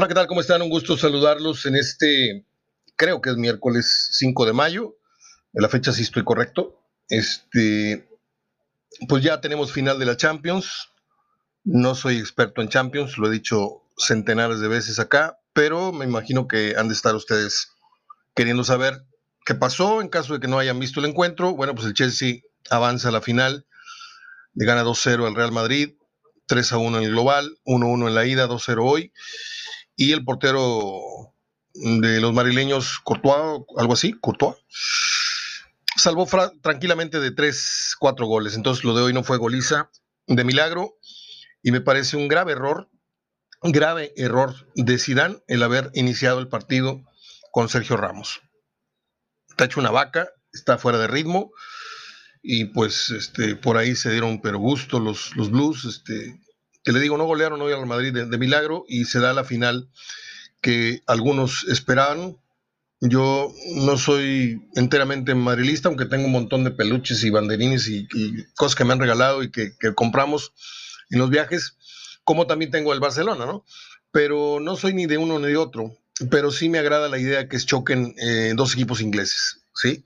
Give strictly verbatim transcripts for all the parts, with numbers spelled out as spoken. Hola, ¿qué tal? ¿Cómo están? Un gusto saludarlos en este, creo que es miércoles cinco de mayo, de la fecha si estoy correcto. Este, pues ya tenemos final de la Champions. No soy experto en Champions, lo he dicho centenares de veces acá, pero me imagino que han de estar ustedes queriendo saber qué pasó en caso de que no hayan visto el encuentro. Bueno, pues el Chelsea avanza a la final, le gana dos cero al Real Madrid, tres a uno en el global, uno uno en la ida, dos cero hoy. Y el portero de los marileños, Courtois, algo así, Courtois, salvó tranquilamente de tres, cuatro goles. Entonces lo de hoy no fue goliza de milagro y me parece un grave error, un grave error de Zidane el haber iniciado el partido con Sergio Ramos. Está hecho una vaca, está fuera de ritmo y pues este, por ahí se dieron pero gusto los, los Blues, este... que le digo, no golearon hoy al Madrid de, de milagro y se da la final que algunos esperaban. Yo no soy enteramente madrilista, aunque tengo un montón de peluches y banderines y, y cosas que me han regalado y que, que compramos en los viajes, como también tengo el Barcelona, ¿no? Pero no soy ni de uno ni de otro, pero sí me agrada la idea que choquen eh, dos equipos ingleses, ¿sí?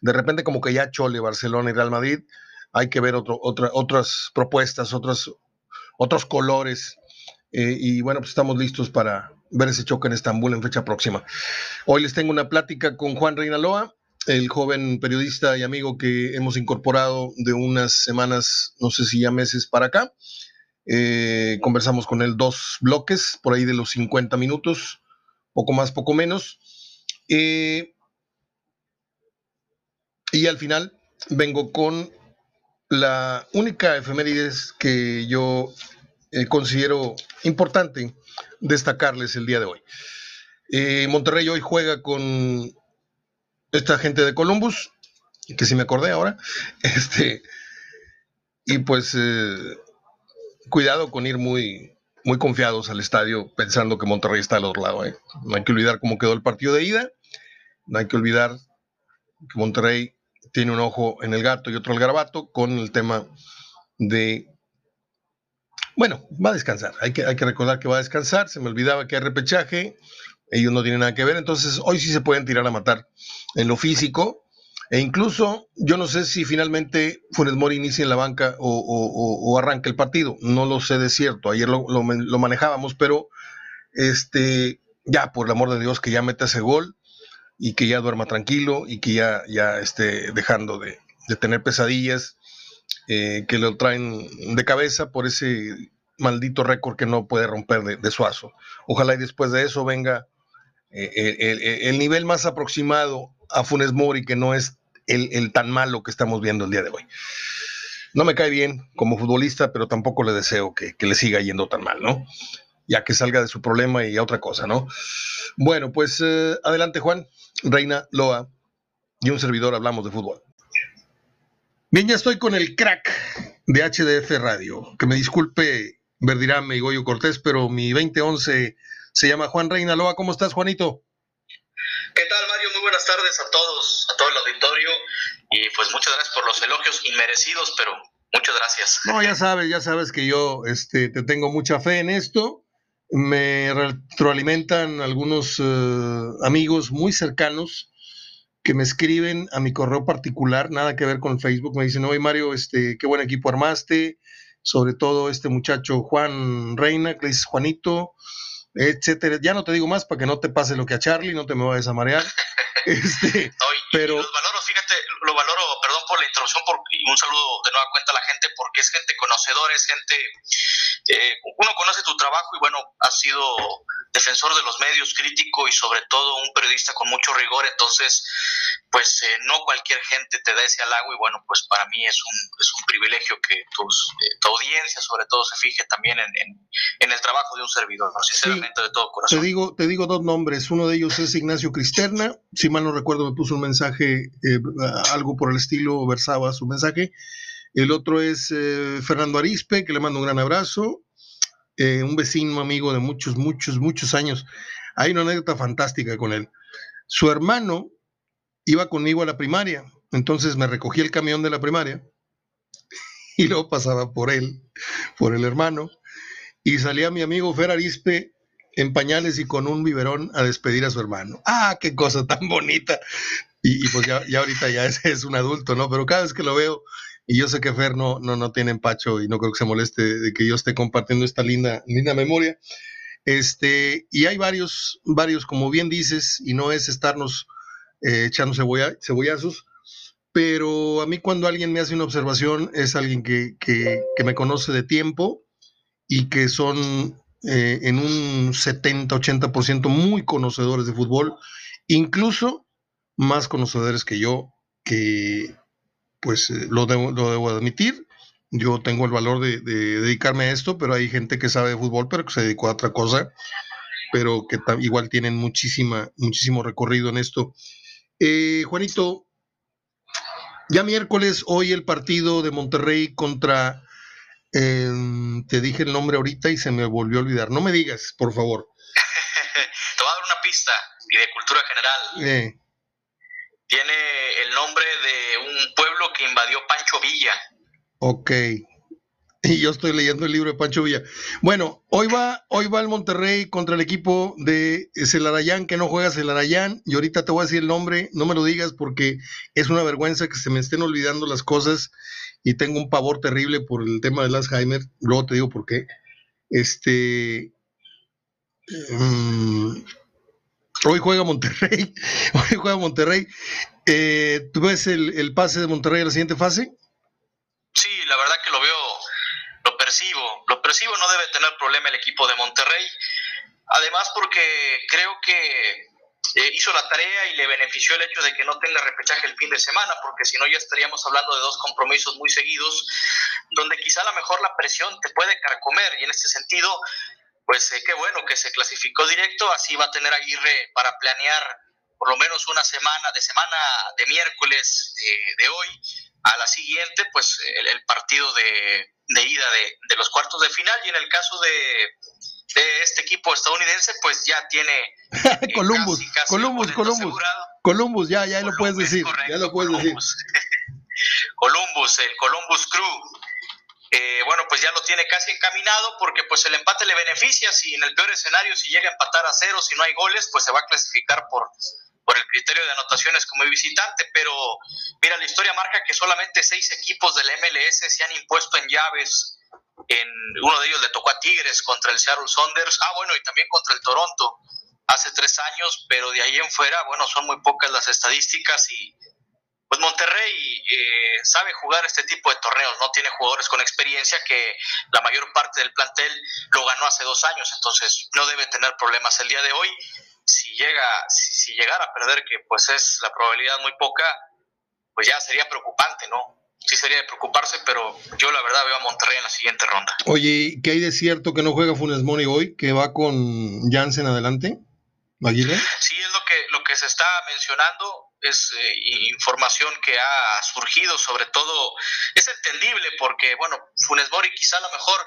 De repente como que ya chole Barcelona y Real Madrid, hay que ver otro, otra, otras propuestas, otras... otros colores, eh, y bueno, pues estamos listos para ver ese choque en Estambul en fecha próxima. Hoy les tengo una plática con Juan Reinaloa, el joven periodista y amigo que hemos incorporado de unas semanas, no sé si ya meses para acá. Eh, conversamos con él dos bloques, por ahí de los cincuenta minutos, poco más, poco menos. Eh, y al final vengo con la única efemérides que yo eh, considero importante destacarles el día de hoy. Eh, Monterrey hoy juega con esta gente de Columbus, que sí me acordé ahora, este, y pues eh, cuidado con ir muy, muy confiados al estadio pensando que Monterrey está al otro lado. Eh. No hay que olvidar cómo quedó el partido de ida, no hay que olvidar que Monterrey tiene un ojo en el gato y otro al garabato con el tema de... Bueno, va a descansar. Hay que, hay que recordar que va a descansar. Se me olvidaba que hay repechaje. Ellos no tienen nada que ver. Entonces, hoy sí se pueden tirar a matar en lo físico. E incluso, yo no sé si finalmente Funes Mori inicia en la banca o, o, o, o arranca el partido. No lo sé de cierto. Ayer lo, lo, lo manejábamos, pero este, ya, por el amor de Dios, que ya meta ese gol. Y que ya duerma tranquilo y que ya, ya esté dejando de, de tener pesadillas eh, que lo traen de cabeza por ese maldito récord que no puede romper de, de Suazo. Ojalá y después de eso venga eh, el, el nivel más aproximado a Funes Mori, que no es el, el tan malo que estamos viendo el día de hoy. No me cae bien como futbolista, pero tampoco le deseo que, que le siga yendo tan mal, ¿no? Ya que salga de su problema y a otra cosa, ¿no? Bueno, pues eh, adelante Juan Reinaloa y un servidor hablamos de fútbol. Bien, ya estoy con el crack de H D F Radio. Que me disculpe Verdirame y Goyo Cortés, pero mi veinte once se llama Juan Reinaloa. ¿Cómo estás, Juanito? ¿Qué tal, Mario? Muy buenas tardes a todos, a todo el auditorio. Y pues muchas gracias por los elogios inmerecidos, pero muchas gracias. No, ya sabes, ya sabes que yo este, te tengo mucha fe en esto. Me retroalimentan algunos eh, amigos muy cercanos que me escriben a mi correo particular, nada que ver con Facebook. Me dicen, oye Mario, este, qué buen equipo armaste, sobre todo este muchacho Juan Reina, que es Juanito, etcétera. Ya no te digo más para que no te pase lo que a Charlie, no te me vayas a marear. este, no, y, pero... y los valoro, fíjate, lo valoro, perdón por la interrupción, por, y un saludo de nueva cuenta a la gente, porque es gente conocedora, es gente... Eh, uno conoce tu trabajo y bueno, has sido defensor de los medios, crítico y sobre todo un periodista con mucho rigor, entonces pues eh, no cualquier gente te da ese halago y bueno, pues para mí es un, es un privilegio que tus, eh, tu audiencia sobre todo se fije también en, en, en el trabajo de un servidor, ¿no? Sinceramente, sí, de todo corazón. Te digo, te digo dos nombres, uno de ellos es Ignacio Cristerna, si mal no recuerdo me puso un mensaje, eh, algo por el estilo, versaba su mensaje. El otro es eh, Fernando Arispe, que le mando un gran abrazo, eh, un vecino amigo de muchos, muchos, muchos años. Hay una anécdota fantástica con él. Su hermano iba conmigo a la primaria, entonces me recogí el camión de la primaria y luego pasaba por él, por el hermano, y salía mi amigo Fer Arispe en pañales y con un biberón a despedir a su hermano. ¡Ah, qué cosa tan bonita! Y, y pues ya, ya ahorita ya es, es un adulto, ¿no? Pero cada vez que lo veo, y yo sé que Fer no, no, no tiene empacho y no creo que se moleste de que yo esté compartiendo esta linda, linda memoria. Este, y hay varios, varios, como bien dices, y no es estarnos eh, echando cebolla, cebollazos, pero a mí cuando alguien me hace una observación es alguien que, que, que me conoce de tiempo y que son eh, en un setenta, ochenta por ciento muy conocedores de fútbol, incluso más conocedores que yo, que pues eh, lo, debo, lo debo admitir. Yo tengo el valor de, de dedicarme a esto, pero hay gente que sabe de fútbol, pero que se dedicó a otra cosa, pero que igual tienen muchísima, muchísimo recorrido en esto. Eh, Juanito, ya miércoles, hoy el partido de Monterrey contra, eh, te dije el nombre ahorita y se me volvió a olvidar. No me digas, por favor. Te voy a dar una pista y de cultura general. Eh. Tiene el nombre de un pueblo que invadió Pancho Villa. Ok, y yo estoy leyendo el libro de Pancho Villa. Bueno, hoy va, hoy va el Monterrey contra el equipo de Celarayán, que no juega Celarayán, y ahorita te voy a decir el nombre, no me lo digas porque es una vergüenza que se me estén olvidando las cosas, y tengo un pavor terrible por el tema del Alzheimer, luego te digo por qué. Este... Um, hoy juega Monterrey, hoy juega Monterrey. Eh, ¿tú ves el, el pase de Monterrey a la siguiente fase? Sí, la verdad que lo veo, lo percibo, lo percibo, no debe tener problema el equipo de Monterrey, además porque creo que hizo la tarea y le benefició el hecho de que no tenga repechaje el fin de semana, porque si no ya estaríamos hablando de dos compromisos muy seguidos, donde quizá a lo mejor la presión te puede carcomer, y en este sentido, pues eh, qué bueno que se clasificó directo, así va a tener Aguirre para planear por lo menos una semana, de semana de miércoles eh, de hoy, a la siguiente, pues el, el partido de, de ida de, de los cuartos de final, y en el caso de, de este equipo estadounidense, pues ya tiene eh, Columbus, casi, casi Columbus, Columbus, Columbus, ya, ya Columbus, lo puedes decir, correcto, ya lo puedes Columbus. decir. Columbus, el Columbus Crew, eh, bueno, pues ya lo tiene casi encaminado, porque pues el empate le beneficia, si en el peor escenario, si llega a empatar a cero, si no hay goles, pues se va a clasificar por... por el criterio de anotaciones como visitante, pero mira, la historia marca que solamente seis equipos del M L S se han impuesto en llaves, en uno de ellos le tocó a Tigres contra el Seattle Sounders, ah bueno, y también contra el Toronto hace tres años, pero de ahí en fuera, bueno, son muy pocas las estadísticas y pues Monterrey eh, sabe jugar este tipo de torneos, no tiene jugadores con experiencia que la mayor parte del plantel lo ganó hace dos años, entonces no debe tener problemas el día de hoy. Si llega, si llegara a perder, que pues es la probabilidad muy poca, pues ya sería preocupante, ¿no? Sí sería de preocuparse, pero yo la verdad veo a Monterrey en la siguiente ronda. Oye, ¿qué hay de cierto que no juega Funes Mori hoy, que va con Janssen adelante? ¿Aguirre? Sí, es lo que, lo que se está mencionando, es eh, información que ha surgido, sobre todo, es entendible porque, bueno, Funes Mori quizá a lo mejor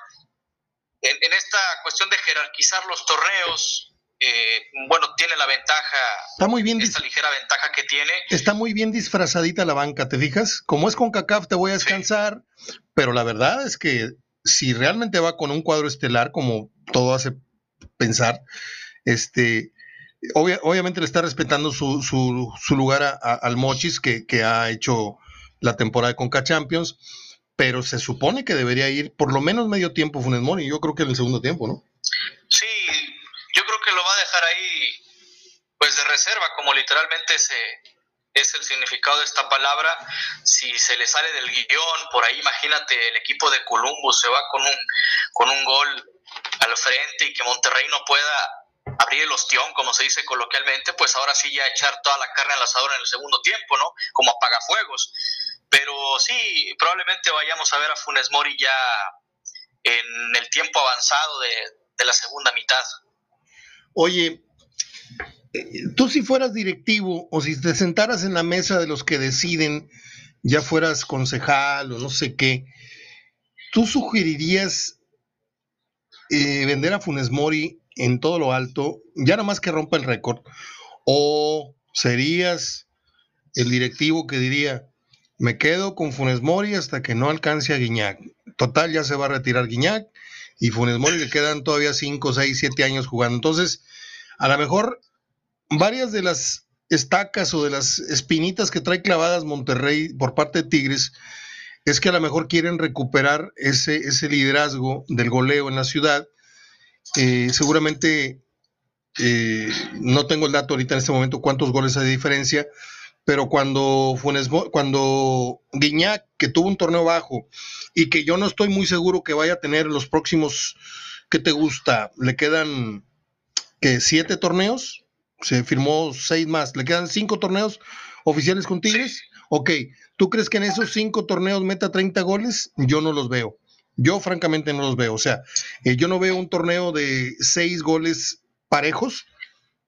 en, en esta cuestión de jerarquizar los torneos, Eh, bueno, tiene la ventaja, está muy bien esta ligera ventaja que tiene. Está muy bien disfrazadita la banca, ¿te fijas? Como es con CONCACAF, te voy a descansar, sí. Pero la verdad es que si realmente va con un cuadro estelar, como todo hace pensar, este, obvia, obviamente le está respetando su, su, su lugar a, a, al Mochis, que, que ha hecho la temporada de CONCACAF Champions, pero se supone que debería ir por lo menos medio tiempo Funes Mori, yo creo que en el segundo tiempo, ¿no? Sí, yo creo que lo va a dejar ahí pues de reserva, como literalmente se, es el significado de esta palabra. Si se le sale del guión, por ahí imagínate el equipo de Columbus se va con un, con un gol al frente y que Monterrey no pueda abrir el ostión, como se dice coloquialmente, pues ahora sí ya echar toda la carne al asador en el segundo tiempo, ¿no? Como apagafuegos. Pero sí, probablemente vayamos a ver a Funes Mori ya en el tiempo avanzado de, de la segunda mitad. Oye, tú si fueras directivo o si te sentaras en la mesa de los que deciden, ya fueras concejal o no sé qué, ¿tú sugerirías eh, vender a Funes Mori en todo lo alto, ya nada más que rompa el récord? ¿O serías el directivo que diría, Me quedo con Funes Mori hasta que no alcance a Gignac. Total, ya se va a retirar Gignac y Funes Mori le quedan todavía cinco, seis, siete años jugando. Entonces, a lo mejor varias de las estacas o de las espinitas que trae clavadas Monterrey por parte de Tigres es que a lo mejor quieren recuperar ese, ese liderazgo del goleo en la ciudad. Eh, seguramente, eh, no tengo el dato ahorita en este momento cuántos goles hay de diferencia, pero cuando Funes, cuando Gignac, que tuvo un torneo bajo y que yo no estoy muy seguro que vaya a tener los próximos, ¿qué te gusta? Le quedan que siete torneos, se firmó seis más, le quedan cinco torneos oficiales con Tigres. Ok, ¿tú crees que en esos cinco torneos meta treinta goles? Yo no los veo, yo francamente no los veo, o sea, eh, yo no veo un torneo de seis goles parejos.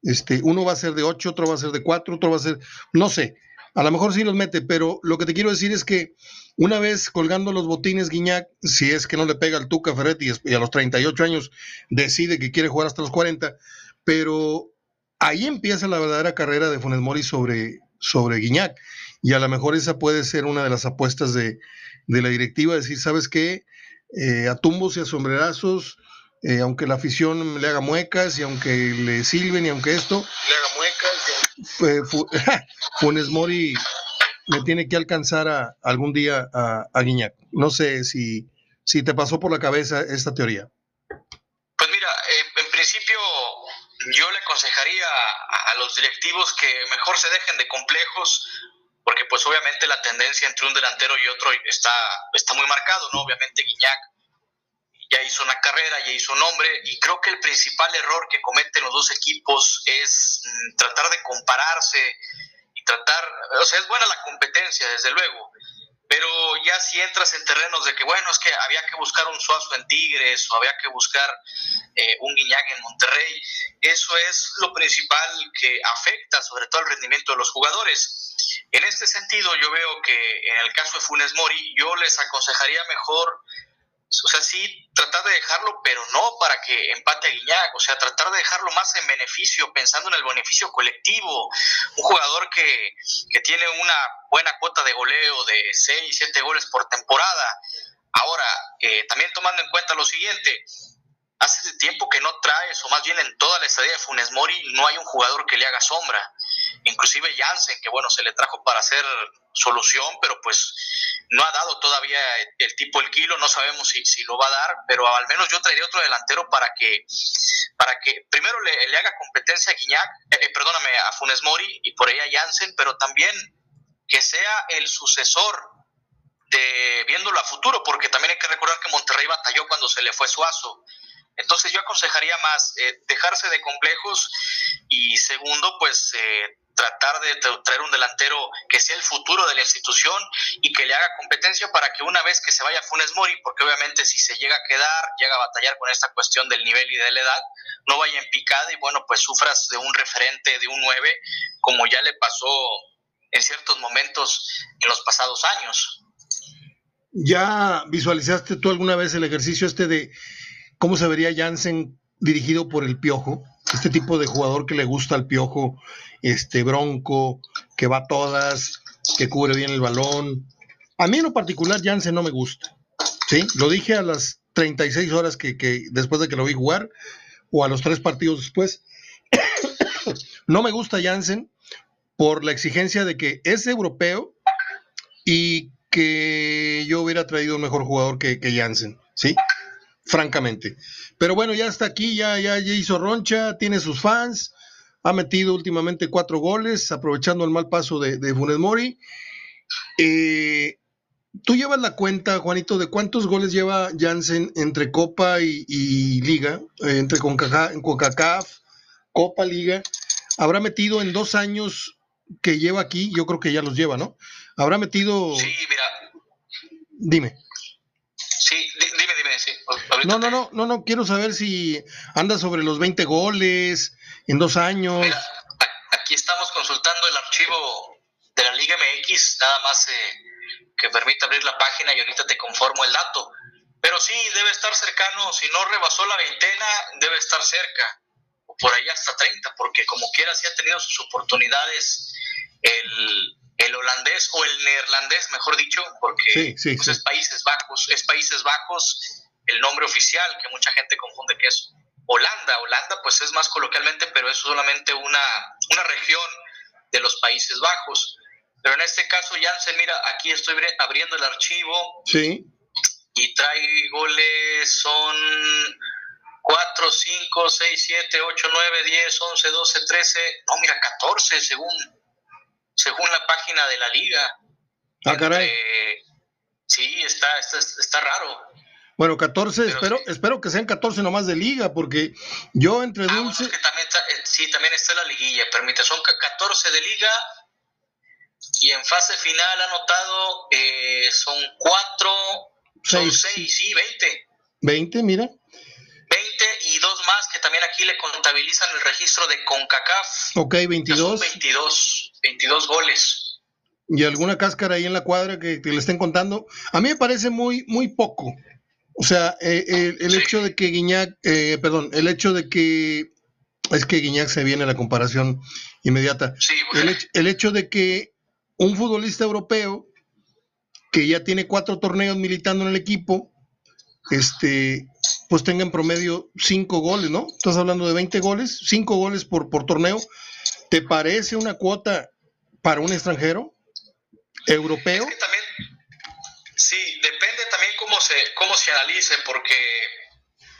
Este, uno va a ser de ocho, otro va a ser de cuatro, otro va a ser, no sé, a lo mejor sí los mete, pero lo que te quiero decir es que una vez colgando los botines Gignac, si es que no le pega al Tuca Ferretti y a los treinta y ocho años decide que quiere jugar hasta los cuarenta, pero ahí empieza la verdadera carrera de Funes Mori sobre, sobre Gignac, y a lo mejor esa puede ser una de las apuestas de, de la directiva, decir, ¿sabes qué? Eh, a tumbos y a sombrerazos, Eh, aunque la afición le haga muecas y aunque le silben y aunque esto le haga muecas, eh, Funes Mori me tiene que alcanzar a, algún día a, a Gignac. No sé si, si te pasó por la cabeza esta teoría. Pues mira, eh, en principio yo le aconsejaría a, a los directivos que mejor se dejen de complejos, porque pues obviamente la tendencia entre un delantero y otro está, está muy marcado, ¿no? Obviamente Gignac ya hizo una carrera, ya hizo un nombre, y creo que el principal error que cometen los dos equipos es mm, tratar de compararse y tratar, o sea, es buena la competencia, desde luego, pero ya si entras en terrenos de que, bueno, es que había que buscar un Suazo en Tigres, o había que buscar eh, un Gignac en Monterrey, eso es lo principal que afecta sobre todo el rendimiento de los jugadores. En este sentido, yo veo que en el caso de Funes Mori, yo les aconsejaría mejor, o sea, sí, tratar de dejarlo, pero no para que empate a Gignac, o sea, tratar de dejarlo más en beneficio, pensando en el beneficio colectivo. Un jugador que, que tiene una buena cuota de goleo de seis, siete goles por temporada. Ahora, eh, también tomando en cuenta lo siguiente, hace tiempo que no traes, o más bien en toda la estadía de Funes Mori, no hay un jugador que le haga sombra. Inclusive Janssen, que bueno, se le trajo para hacer solución, pero pues no ha dado todavía el tipo el kilo, no sabemos si, si lo va a dar, pero al menos yo traería otro delantero para que para que primero le, le haga competencia a Gignac, eh, perdóname, a Funes Mori y por ahí a Janssen, pero también que sea el sucesor de viéndolo a futuro, porque también hay que recordar que Monterrey batalló cuando se le fue Suazo. Entonces yo aconsejaría más eh, dejarse de complejos y segundo, pues eh, tratar de traer un delantero que sea el futuro de la institución y que le haga competencia para que una vez que se vaya Funes Mori, porque obviamente si se llega a quedar, llega a batallar con esta cuestión del nivel y de la edad, no vaya en picada y bueno, pues sufras de un referente, de un nueve, como ya le pasó en ciertos momentos en los pasados años. ¿Ya visualizaste tú alguna vez el ejercicio este de cómo se vería Janssen dirigido por el Piojo? Este tipo de jugador que le gusta al Piojo, este bronco, que va a todas, que cubre bien el balón. A mí en lo particular Janssen no me gusta, ¿sí? Lo dije a las treinta y seis horas que, que después de que lo vi jugar, o a los tres partidos después. No me gusta Janssen por la exigencia de que es europeo y que yo hubiera traído un mejor jugador que, que Janssen, ¿sí? Francamente, pero bueno, ya está aquí, ya, ya, ya hizo roncha, tiene sus fans, ha metido últimamente cuatro goles, aprovechando el mal paso de, de Funes Mori. Eh, tú llevas la cuenta, Juanito, de cuántos goles lleva Janssen entre Copa y, y Liga, eh, entre CONCACAF, Copa, Liga, habrá metido en dos años que lleva aquí, yo creo que ya los lleva, ¿no? Habrá metido... Sí, mira. Dime. Sí, dime, dime, sí. No, no, no, no, no, quiero saber si anda sobre los veinte goles en dos años. Mira, aquí estamos consultando el archivo de la Liga M X, nada más eh, que permite abrir la página y ahorita te conformo el dato. Pero sí, debe estar cercano, si no rebasó la veintena, debe estar cerca, o por ahí hasta treinta, porque como quiera sí ha tenido sus oportunidades el, el holandés o el neerlandés, mejor dicho, porque sí, sí, pues sí. es Países Bajos, es Países Bajos el nombre oficial, que mucha gente confunde que es Holanda. Holanda pues es más coloquialmente, pero es solamente una, una región de los Países Bajos. Pero en este caso, Janssen, mira, aquí estoy abriendo el archivo. Sí. Y trae goles, son cuatro, cinco, seis, siete, ocho, nueve, diez, once, doce, trece, no, mira, catorce según, según la página de la liga. Ah, entre... caray. Sí, está, está, está raro. Bueno, catorce, pero espero, sí. espero que sean catorce nomás de liga, porque yo entre ah, dulce... Bueno, es que también está, eh, sí, también está la liguilla, permite, son catorce de liga... Y en fase final anotado eh, son cuatro, son seis, sí, veinte. veinte, mira. veinte y dos más que también aquí le contabilizan el registro de CONCACAF. Ok, veintidós. veintidós, veintidós goles. Y alguna cáscara ahí en la cuadra que, que le estén contando. A mí me parece muy, muy poco. O sea, eh, el, el sí. hecho de que Gignac, eh, perdón, el hecho de que... Es que Gignac se viene la comparación inmediata. Sí, bueno. el, el hecho de que un futbolista europeo que ya tiene cuatro torneos militando en el equipo, este, pues tenga en promedio cinco goles, ¿no? Estás hablando de veinte goles, cinco goles por, por torneo. ¿Te parece una cuota para un extranjero europeo? Es que también, sí, depende también cómo se, cómo se analice, porque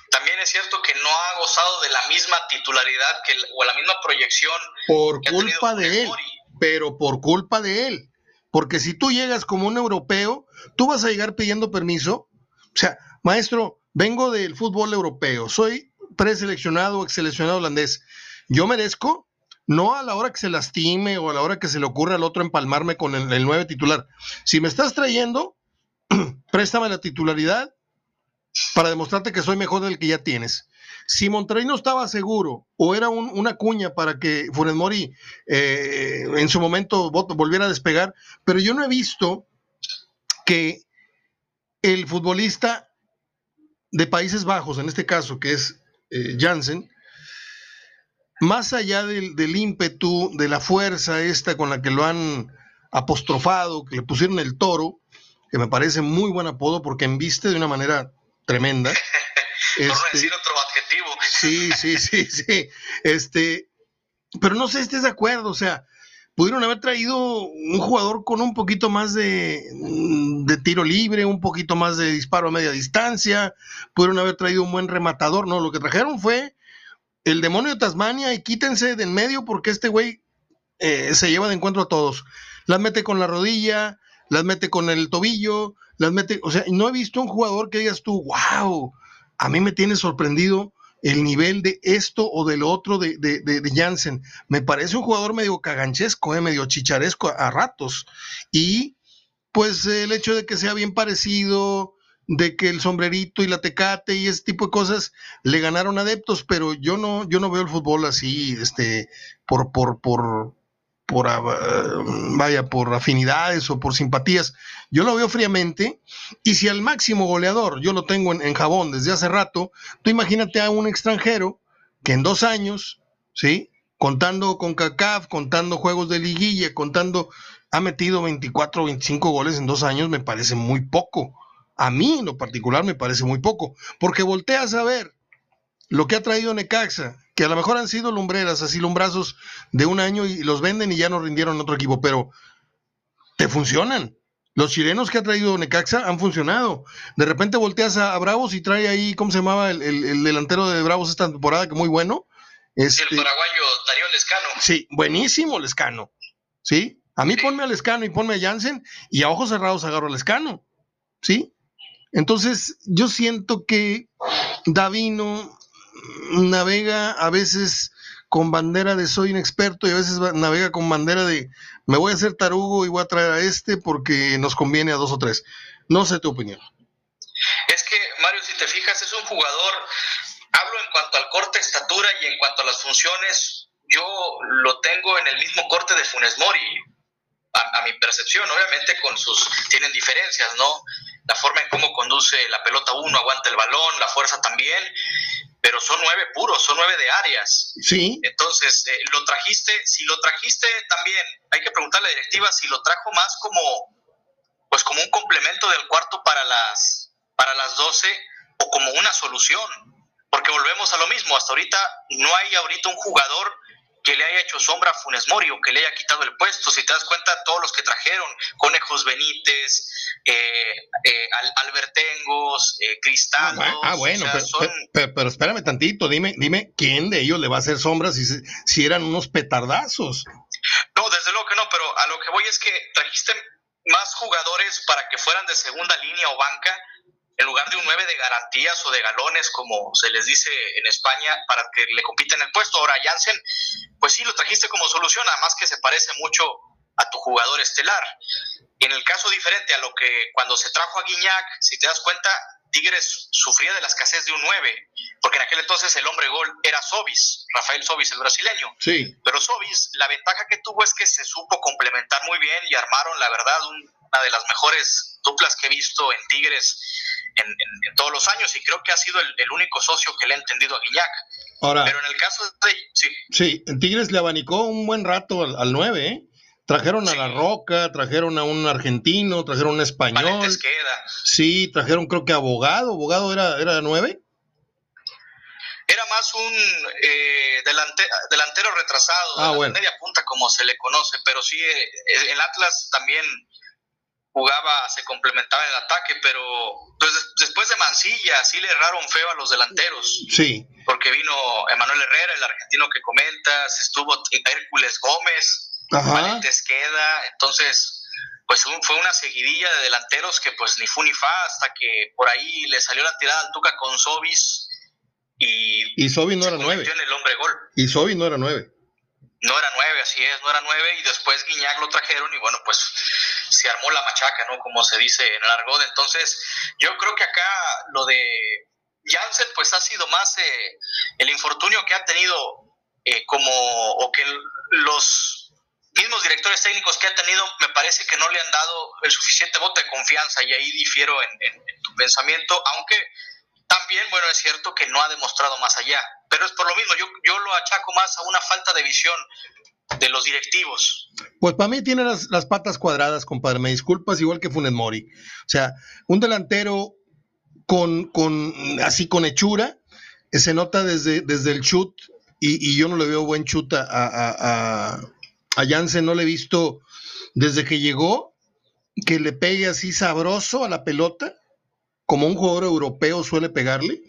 también es cierto que no ha gozado de la misma titularidad que, o la misma proyección. Por culpa de él. Pero por culpa de él, porque si tú llegas como un europeo, tú vas a llegar pidiendo permiso. O sea, maestro, vengo del fútbol europeo, soy preseleccionado o exseleccionado holandés, yo merezco, no a la hora que se lastime o a la hora que se le ocurra al otro empalmarme con el, el nueve titular. Si me estás trayendo, préstame la titularidad para demostrarte que soy mejor del que ya tienes. Si Monterrey no estaba seguro o era un, una cuña para que Funes Mori eh, en su momento volviera a despegar, pero yo no he visto que el futbolista de Países Bajos, en este caso que es eh, Janssen, más allá del, del ímpetu, de la fuerza esta con la que lo han apostrofado, que le pusieron el toro, que me parece muy buen apodo porque embiste de una manera tremenda. Este, por decir otro adjetivo. Sí, sí, sí, sí. Este, pero no sé si estés de acuerdo, o sea, pudieron haber traído un jugador con un poquito más de, de tiro libre, un poquito más de disparo a media distancia, pudieron haber traído un buen rematador, no, lo que trajeron fue el demonio de Tasmania y quítense de en medio porque este güey eh, se lleva de encuentro a todos. Las mete con la rodilla, las mete con el tobillo, las mete, o sea, no he visto un jugador que digas tú, wow, a mí me tiene sorprendido el nivel de esto o del otro de, de, de, de Janssen. Me parece un jugador medio caganchesco, eh, medio chicharesco a, a ratos. Y pues el hecho de que sea bien parecido, de que el sombrerito y la tecate y ese tipo de cosas le ganaron adeptos, pero yo no, yo no veo el fútbol así, este, por, por, por, por uh, vaya, por afinidades o por simpatías. Yo lo veo fríamente, y si al máximo goleador yo lo tengo en, en jabón desde hace rato, tú imagínate a un extranjero que en dos años, ¿sí?, contando con CONCACAF, contando juegos de liguilla, contando, ha metido veinticuatro o veinticinco goles en dos años. Me parece muy poco, a mí en lo particular me parece muy poco, porque volteas a ver lo que ha traído Necaxa, que a lo mejor han sido lumbreras, así lumbrazos de un año y los venden y ya no rindieron en otro equipo, pero te funcionan. Los chilenos que ha traído Necaxa han funcionado. De repente volteas a, a Bravos y trae ahí, ¿cómo se llamaba? El, el, el delantero de Bravos esta temporada, que muy bueno. Este, el paraguayo Darío Lescano. Sí, buenísimo Lescano. ¿Sí? A mí sí. Ponme a Lescano y ponme a Janssen y a ojos cerrados agarro a Lescano. ¿Sí? Entonces yo siento que Davino navega a veces con bandera de soy inexperto y a veces navega con bandera de me voy a hacer tarugo y voy a traer a este porque nos conviene a dos o tres. No sé tu opinión. Es que, Mario, si te fijas, es un jugador, hablo en cuanto al corte, estatura y en cuanto a las funciones, yo lo tengo en el mismo corte de Funes Mori, a, a mi percepción, obviamente con sus, tienen diferencias, ¿no? La forma en cómo conduce la pelota uno, aguanta el balón, la fuerza también, pero son nueve puros, son nueve de áreas. Sí. Entonces, eh, lo trajiste, si lo trajiste también, hay que preguntarle a la directiva si lo trajo más como, pues como un complemento del cuarto para las, para las doce, o como una solución, porque volvemos a lo mismo, hasta ahorita no hay ahorita un jugador que le haya hecho sombra a Funes Mori o que le haya quitado el puesto. Si te das cuenta, todos los que trajeron, Conejos Benítez, eh, eh, Albertengos, eh, Cristando. Ah, ah, bueno, o sea, pero, son... pero, pero, pero espérame tantito, dime, dime quién de ellos le va a hacer sombra si, si eran unos petardazos. No, desde luego que no, pero a lo que voy es que trajiste más jugadores para que fueran de segunda línea o banca, en lugar de un nueve de garantías o de galones, como se les dice en España, para que le compiten el puesto. Ahora, Janssen, pues sí, lo trajiste como solución, además que se parece mucho a tu jugador estelar. En el caso diferente a lo que cuando se trajo a Gignac, si te das cuenta, Tigres sufría de la escasez de un nueve, porque en aquel entonces el hombre gol era Sobis, Rafael Sobis, el brasileño. Sí. Pero Sobis, la ventaja que tuvo es que se supo complementar muy bien y armaron, la verdad, una de las mejores duplas que he visto en Tigres En, en, en todos los años, y creo que ha sido el, el único socio que le ha entendido a Gignac. Ahora, pero en el caso de... Sí, sí, Tigres le abanicó un buen rato al, al nueve, ¿eh? Trajeron a sí. La Roca, trajeron a un argentino, trajeron a un español. Valentes queda. Sí, trajeron creo que abogado, abogado era, era nueve. Era más un eh, delante, delantero retrasado, ah, bueno. Media punta como se le conoce, pero sí, eh, el Atlas también... jugaba, se complementaba en el ataque, pero pues, después de Mancilla sí le erraron feo a los delanteros. Sí. Porque vino Emanuel Herrera, el argentino que comentas, estuvo Hércules Gómez, Valentes queda, entonces pues un, fue una seguidilla de delanteros que pues ni fu ni fa, hasta que por ahí le salió la tirada al Tuca con Sobis y, y Sobis no era nueve. En el hombre gol. Y Sobis no era nueve. No era nueve, así es, no era nueve, y después Gignac lo trajeron y bueno, pues se armó la machaca, ¿no? Como se dice en el argot. Entonces, yo creo que acá lo de Janssen pues ha sido más eh, el infortunio que ha tenido eh, como, o que los mismos directores técnicos que han tenido, me parece que no le han dado el suficiente voto de confianza, y ahí difiero en, en, en tu pensamiento, aunque también, bueno, es cierto que no ha demostrado más allá. Pero es por lo mismo, yo, yo lo achaco más a una falta de visión de los directivos. Pues para mí tiene las, las patas cuadradas, compadre, me disculpas, igual que Funes Mori. O sea, un delantero con, con así con hechura, se nota desde, desde el chut, y, y yo no le veo buen chut a, a, a, a Janssen, no le he visto desde que llegó, que le pegue así sabroso a la pelota, como un jugador europeo suele pegarle.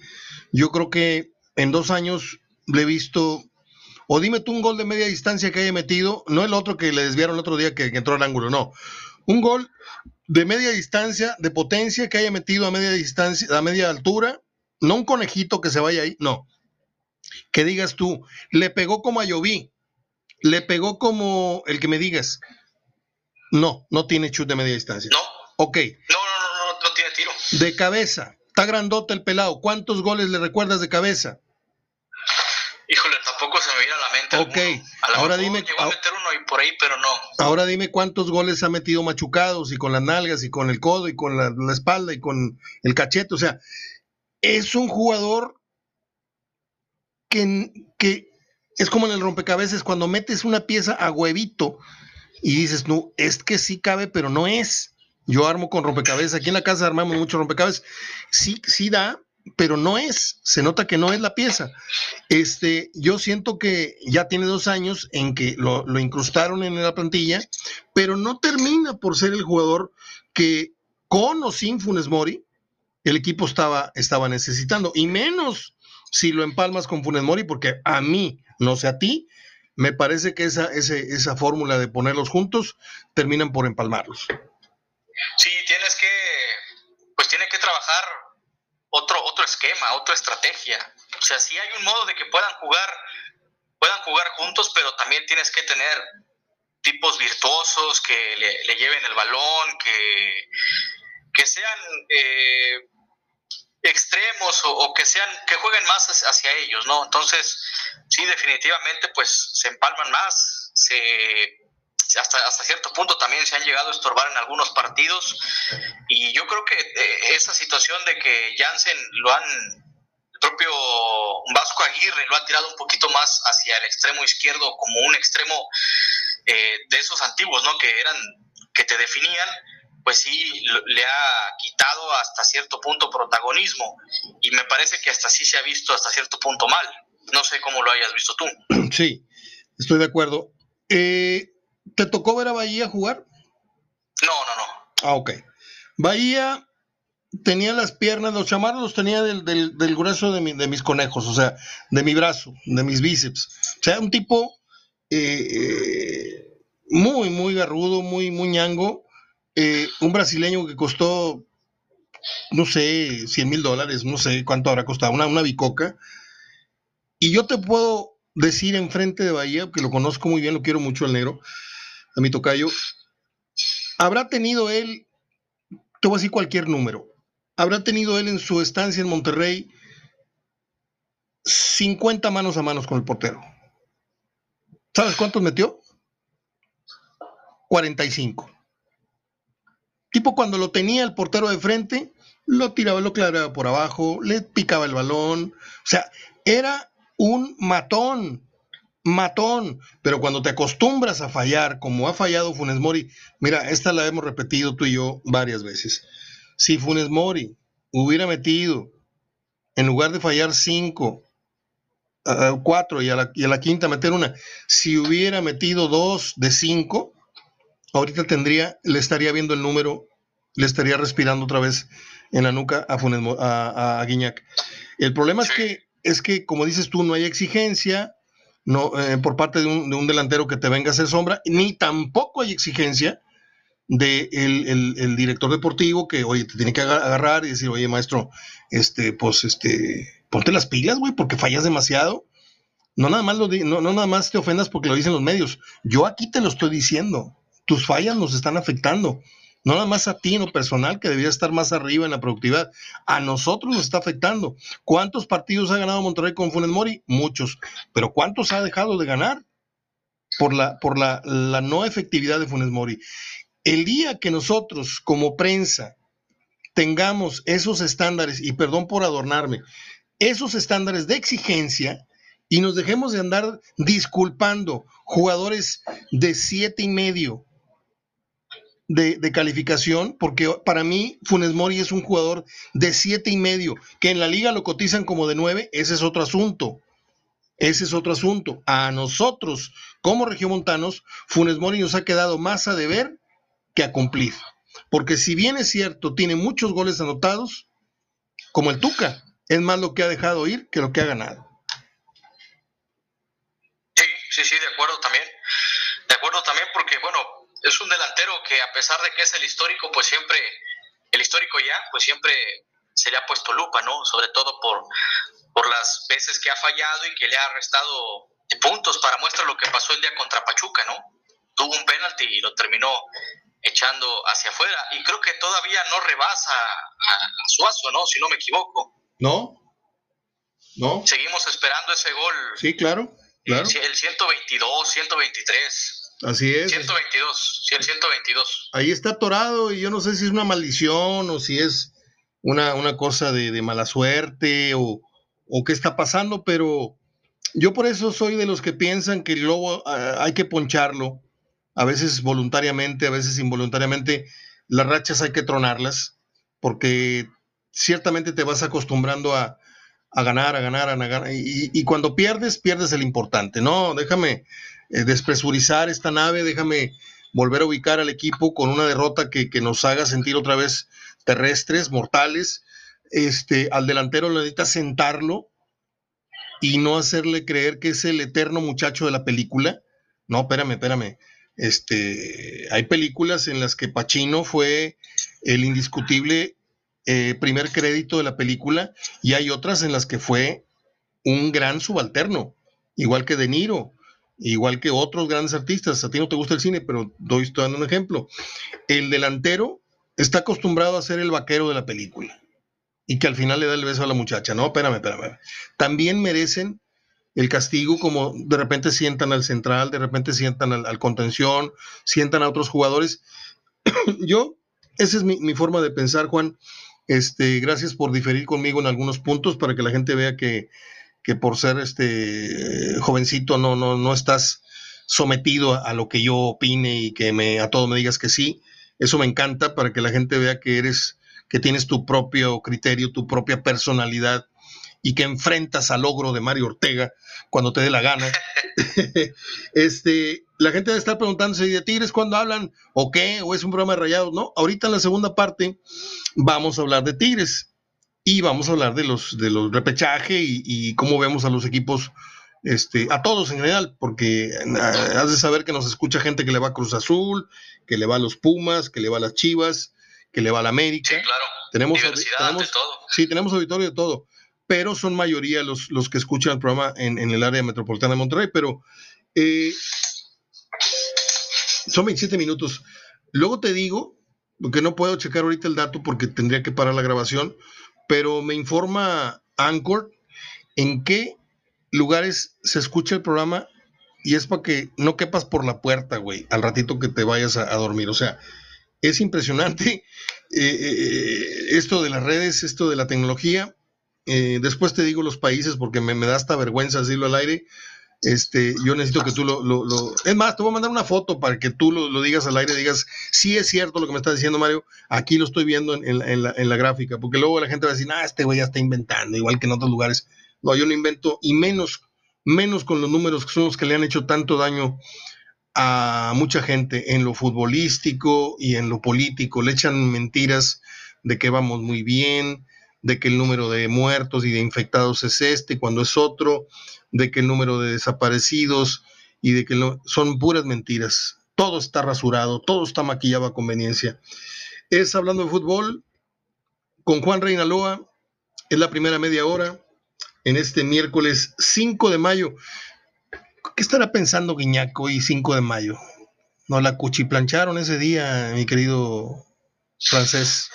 Yo creo que en dos años le he visto, o dime tú un gol de media distancia que haya metido, no el otro que le desviaron el otro día que, que entró al ángulo, no, un gol de media distancia, de potencia que haya metido a media distancia, a media altura, no un conejito que se vaya ahí, no, que digas tú, le pegó como a Lloví, le pegó como el que me digas, no, no tiene chute de media distancia, no, okay. no, no, no, no, no tiene tiro, de cabeza. Está grandote el pelado. ¿Cuántos goles le recuerdas de cabeza? Híjole, tampoco se me viene a la mente. Ok, a la ahora dime. Llegó a meter uno y por ahí, pero no. Ahora dime cuántos goles ha metido machucados y con las nalgas y con el codo y con la, la espalda y con el cachete. O sea, es un jugador que, que es como en el rompecabezas, cuando metes una pieza a huevito y dices, no, es que sí cabe, pero no es. Yo armo con rompecabezas, aquí en la casa armamos mucho rompecabezas, sí, sí da, pero no es, se nota que no es la pieza. Este, yo siento que ya tiene dos años en que lo, lo incrustaron en la plantilla, pero no termina por ser el jugador que con o sin Funes Mori el equipo estaba, estaba necesitando, y menos si lo empalmas con Funes Mori, porque a mí, no sé a ti, me parece que esa, esa, esa fórmula de ponerlos juntos terminan por empalmarlos. Sí, tienes que, pues tiene que trabajar otro, otro esquema, otra estrategia. O sea, sí hay un modo de que puedan jugar, puedan jugar juntos, pero también tienes que tener tipos virtuosos que le, le lleven el balón, que, que sean eh, extremos o, o que sean, que jueguen más hacia ellos, ¿no? Entonces, sí, definitivamente, pues se empalman más, se... Hasta, hasta cierto punto también se han llegado a estorbar en algunos partidos, y yo creo que eh, esa situación de que Janssen lo han, el propio Vasco Aguirre lo ha tirado un poquito más hacia el extremo izquierdo, como un extremo eh, de esos antiguos, ¿no? Que eran, que te definían, pues sí, le ha quitado hasta cierto punto protagonismo, y me parece que hasta sí se ha visto hasta cierto punto mal. No sé cómo lo hayas visto tú. Sí, estoy de acuerdo. Eh, ¿Te tocó ver a Bahía jugar? No, no, no. Ah, ok. Bahía tenía las piernas, los chamarros los tenía del, del, del grueso de, mi, de mis conejos, o sea, de mi brazo, de mis bíceps. O sea, un tipo eh, muy, muy garrudo, muy, muy ñango. Eh, un brasileño que costó, no sé, cien mil dólares, no sé cuánto habrá costado, una, una bicoca. Y yo te puedo decir enfrente de Bahía, que lo conozco muy bien, lo quiero mucho al negro, a mi tocayo, habrá tenido él, te voy a decir cualquier número, habrá tenido él en su estancia en Monterrey cincuenta manos a manos con el portero. ¿Sabes cuántos metió? cuarenta y cinco. Tipo, cuando lo tenía el portero de frente, lo tiraba, lo clavaba por abajo, le picaba el balón. O sea, era un matón, matón. Pero cuando te acostumbras a fallar, como ha fallado Funes Mori, mira, esta la hemos repetido tú y yo varias veces. Si Funes Mori hubiera metido, en lugar de fallar cinco, uh, cuatro y a, la, y a la quinta meter una, si hubiera metido dos de cinco, ahorita tendría, le estaría viendo el número, le estaría respirando otra vez en la nuca a, Funes, a, a Gignac. El problema es que, es que, como dices tú, no hay exigencia no, eh, por parte de un, de un delantero que te venga a hacer sombra, ni tampoco hay exigencia del de el, el director deportivo que, oye, te tiene que agarrar y decir, oye, maestro, este, pues, este, ponte las pilas, güey, porque fallas demasiado. No nada más lo di- no, no nada más te ofendas porque lo dicen los medios. Yo aquí te lo estoy diciendo. Tus fallas nos están afectando, no nada más a ti en lo personal, que debería estar más arriba en la productividad, a nosotros nos está afectando. ¿Cuántos partidos ha ganado Monterrey con Funes Mori? Muchos, pero ¿cuántos ha dejado de ganar? Por la, por la, la no efectividad de Funes Mori. El día que nosotros como prensa tengamos esos estándares, y perdón por adornarme, esos estándares de exigencia, y nos dejemos de andar disculpando jugadores de siete y medio De, de calificación, porque para mí Funes Mori es un jugador de siete y medio, que en la liga lo cotizan como de nueve, ese es otro asunto, ese es otro asunto. A nosotros, como regiomontanos, Funes Mori nos ha quedado más a deber que a cumplir, porque si bien es cierto, tiene muchos goles anotados, como el Tuca, es más lo que ha dejado ir que lo que ha ganado. Sí, sí, sí, de acuerdo también, de acuerdo también, porque bueno, es un delantero que a pesar de que es el histórico, pues siempre, el histórico ya, pues siempre se le ha puesto lupa, ¿no? Sobre todo por, por las veces que ha fallado y que le ha restado puntos. Para muestra lo que pasó el día contra Pachuca, ¿no? Tuvo un penalti y lo terminó echando hacia afuera. Y creo que todavía no rebasa a, a Suazo, ¿no? Si no me equivoco. No, no. Seguimos esperando ese gol. Sí, claro, claro. El, el ciento veintidós, ciento veintitrés... Así es. ciento veintidós, sí, el ciento veintidós. Ahí está atorado y yo no sé si es una maldición o si es una, una cosa de, de mala suerte o, o qué está pasando, pero yo por eso soy de los que piensan que el lobo a, hay que poncharlo, a veces voluntariamente, a veces involuntariamente. Las rachas hay que tronarlas porque ciertamente te vas acostumbrando a, a ganar, a ganar, a ganar. Y, y cuando pierdes, pierdes el importante. No, déjame despresurizar esta nave, déjame volver a ubicar al equipo con una derrota que, que nos haga sentir otra vez terrestres, mortales. Este, al delantero le necesita sentarlo y no hacerle creer que es el eterno muchacho de la película. No, espérame, espérame. Este, hay películas en las que Pacino fue el indiscutible eh, primer crédito de la película y hay otras en las que fue un gran subalterno, igual que De Niro, igual que otros grandes artistas. A ti no te gusta el cine, pero doy, estoy dando un ejemplo. El delantero está acostumbrado a ser el vaquero de la película y que al final le da el beso a la muchacha. No, espérame, espérame. También merecen el castigo, como de repente sientan al central, de repente sientan al, al contención, sientan a otros jugadores. Yo, esa es mi, mi forma de pensar, Juan. Este, gracias por diferir conmigo en algunos puntos para que la gente vea que que por ser este jovencito no, no, no estás sometido a lo que yo opine y que me, a todo me digas que sí. Eso me encanta, para que la gente vea que eres, que tienes tu propio criterio, tu propia personalidad, y que enfrentas al ogro de Mario Ortega cuando te dé la gana. este, la gente debe estar preguntándose, ¿de Tigres cuándo hablan? ¿O qué? ¿O es un programa de Rayados? No, ahorita en la segunda parte vamos a hablar de Tigres y vamos a hablar de los, de los repechaje y, y cómo vemos a los equipos, este, a todos en general, porque has de saber que nos escucha gente que le va a Cruz Azul, que le va a los Pumas, que le va a las Chivas, que le va a la América. Sí, claro. Tenemos, tenemos, todo. Sí, tenemos auditorio de todo, pero son mayoría los, los que escuchan el programa en, en el área metropolitana de Monterrey, pero eh, son veintisiete minutos. Luego te digo, porque no puedo checar ahorita el dato porque tendría que parar la grabación, pero me informa Anchor en qué lugares se escucha el programa, y es para que no quepas por la puerta, güey, al ratito que te vayas a, a dormir. O sea, es impresionante eh, eh, esto de las redes, esto de la tecnología. Eh, después te digo los países porque me, me da hasta vergüenza decirlo al aire. Este, yo necesito que tú lo, lo, lo... Es más, te voy a mandar una foto para que tú lo, lo digas al aire, digas, sí es cierto lo que me está diciendo Mario, aquí lo estoy viendo en, en, en, la, en la gráfica, porque luego la gente va a decir, ah, este güey ya está inventando, igual que en otros lugares. No, yo no invento, y menos, menos con los números que son los que le han hecho tanto daño a mucha gente en lo futbolístico y en lo político. Le echan mentiras de que vamos muy bien, de que el número de muertos y de infectados es este cuando es otro, de que el número de desaparecidos y de que no, son puras mentiras. Todo está rasurado, todo está maquillado a conveniencia. Es Hablando de Fútbol con Juan Reinaloa, es la primera media hora en este miércoles cinco de mayo. ¿Qué estará pensando Gignac hoy cinco de mayo? ¿No la cuchiplancharon ese día, mi querido francés?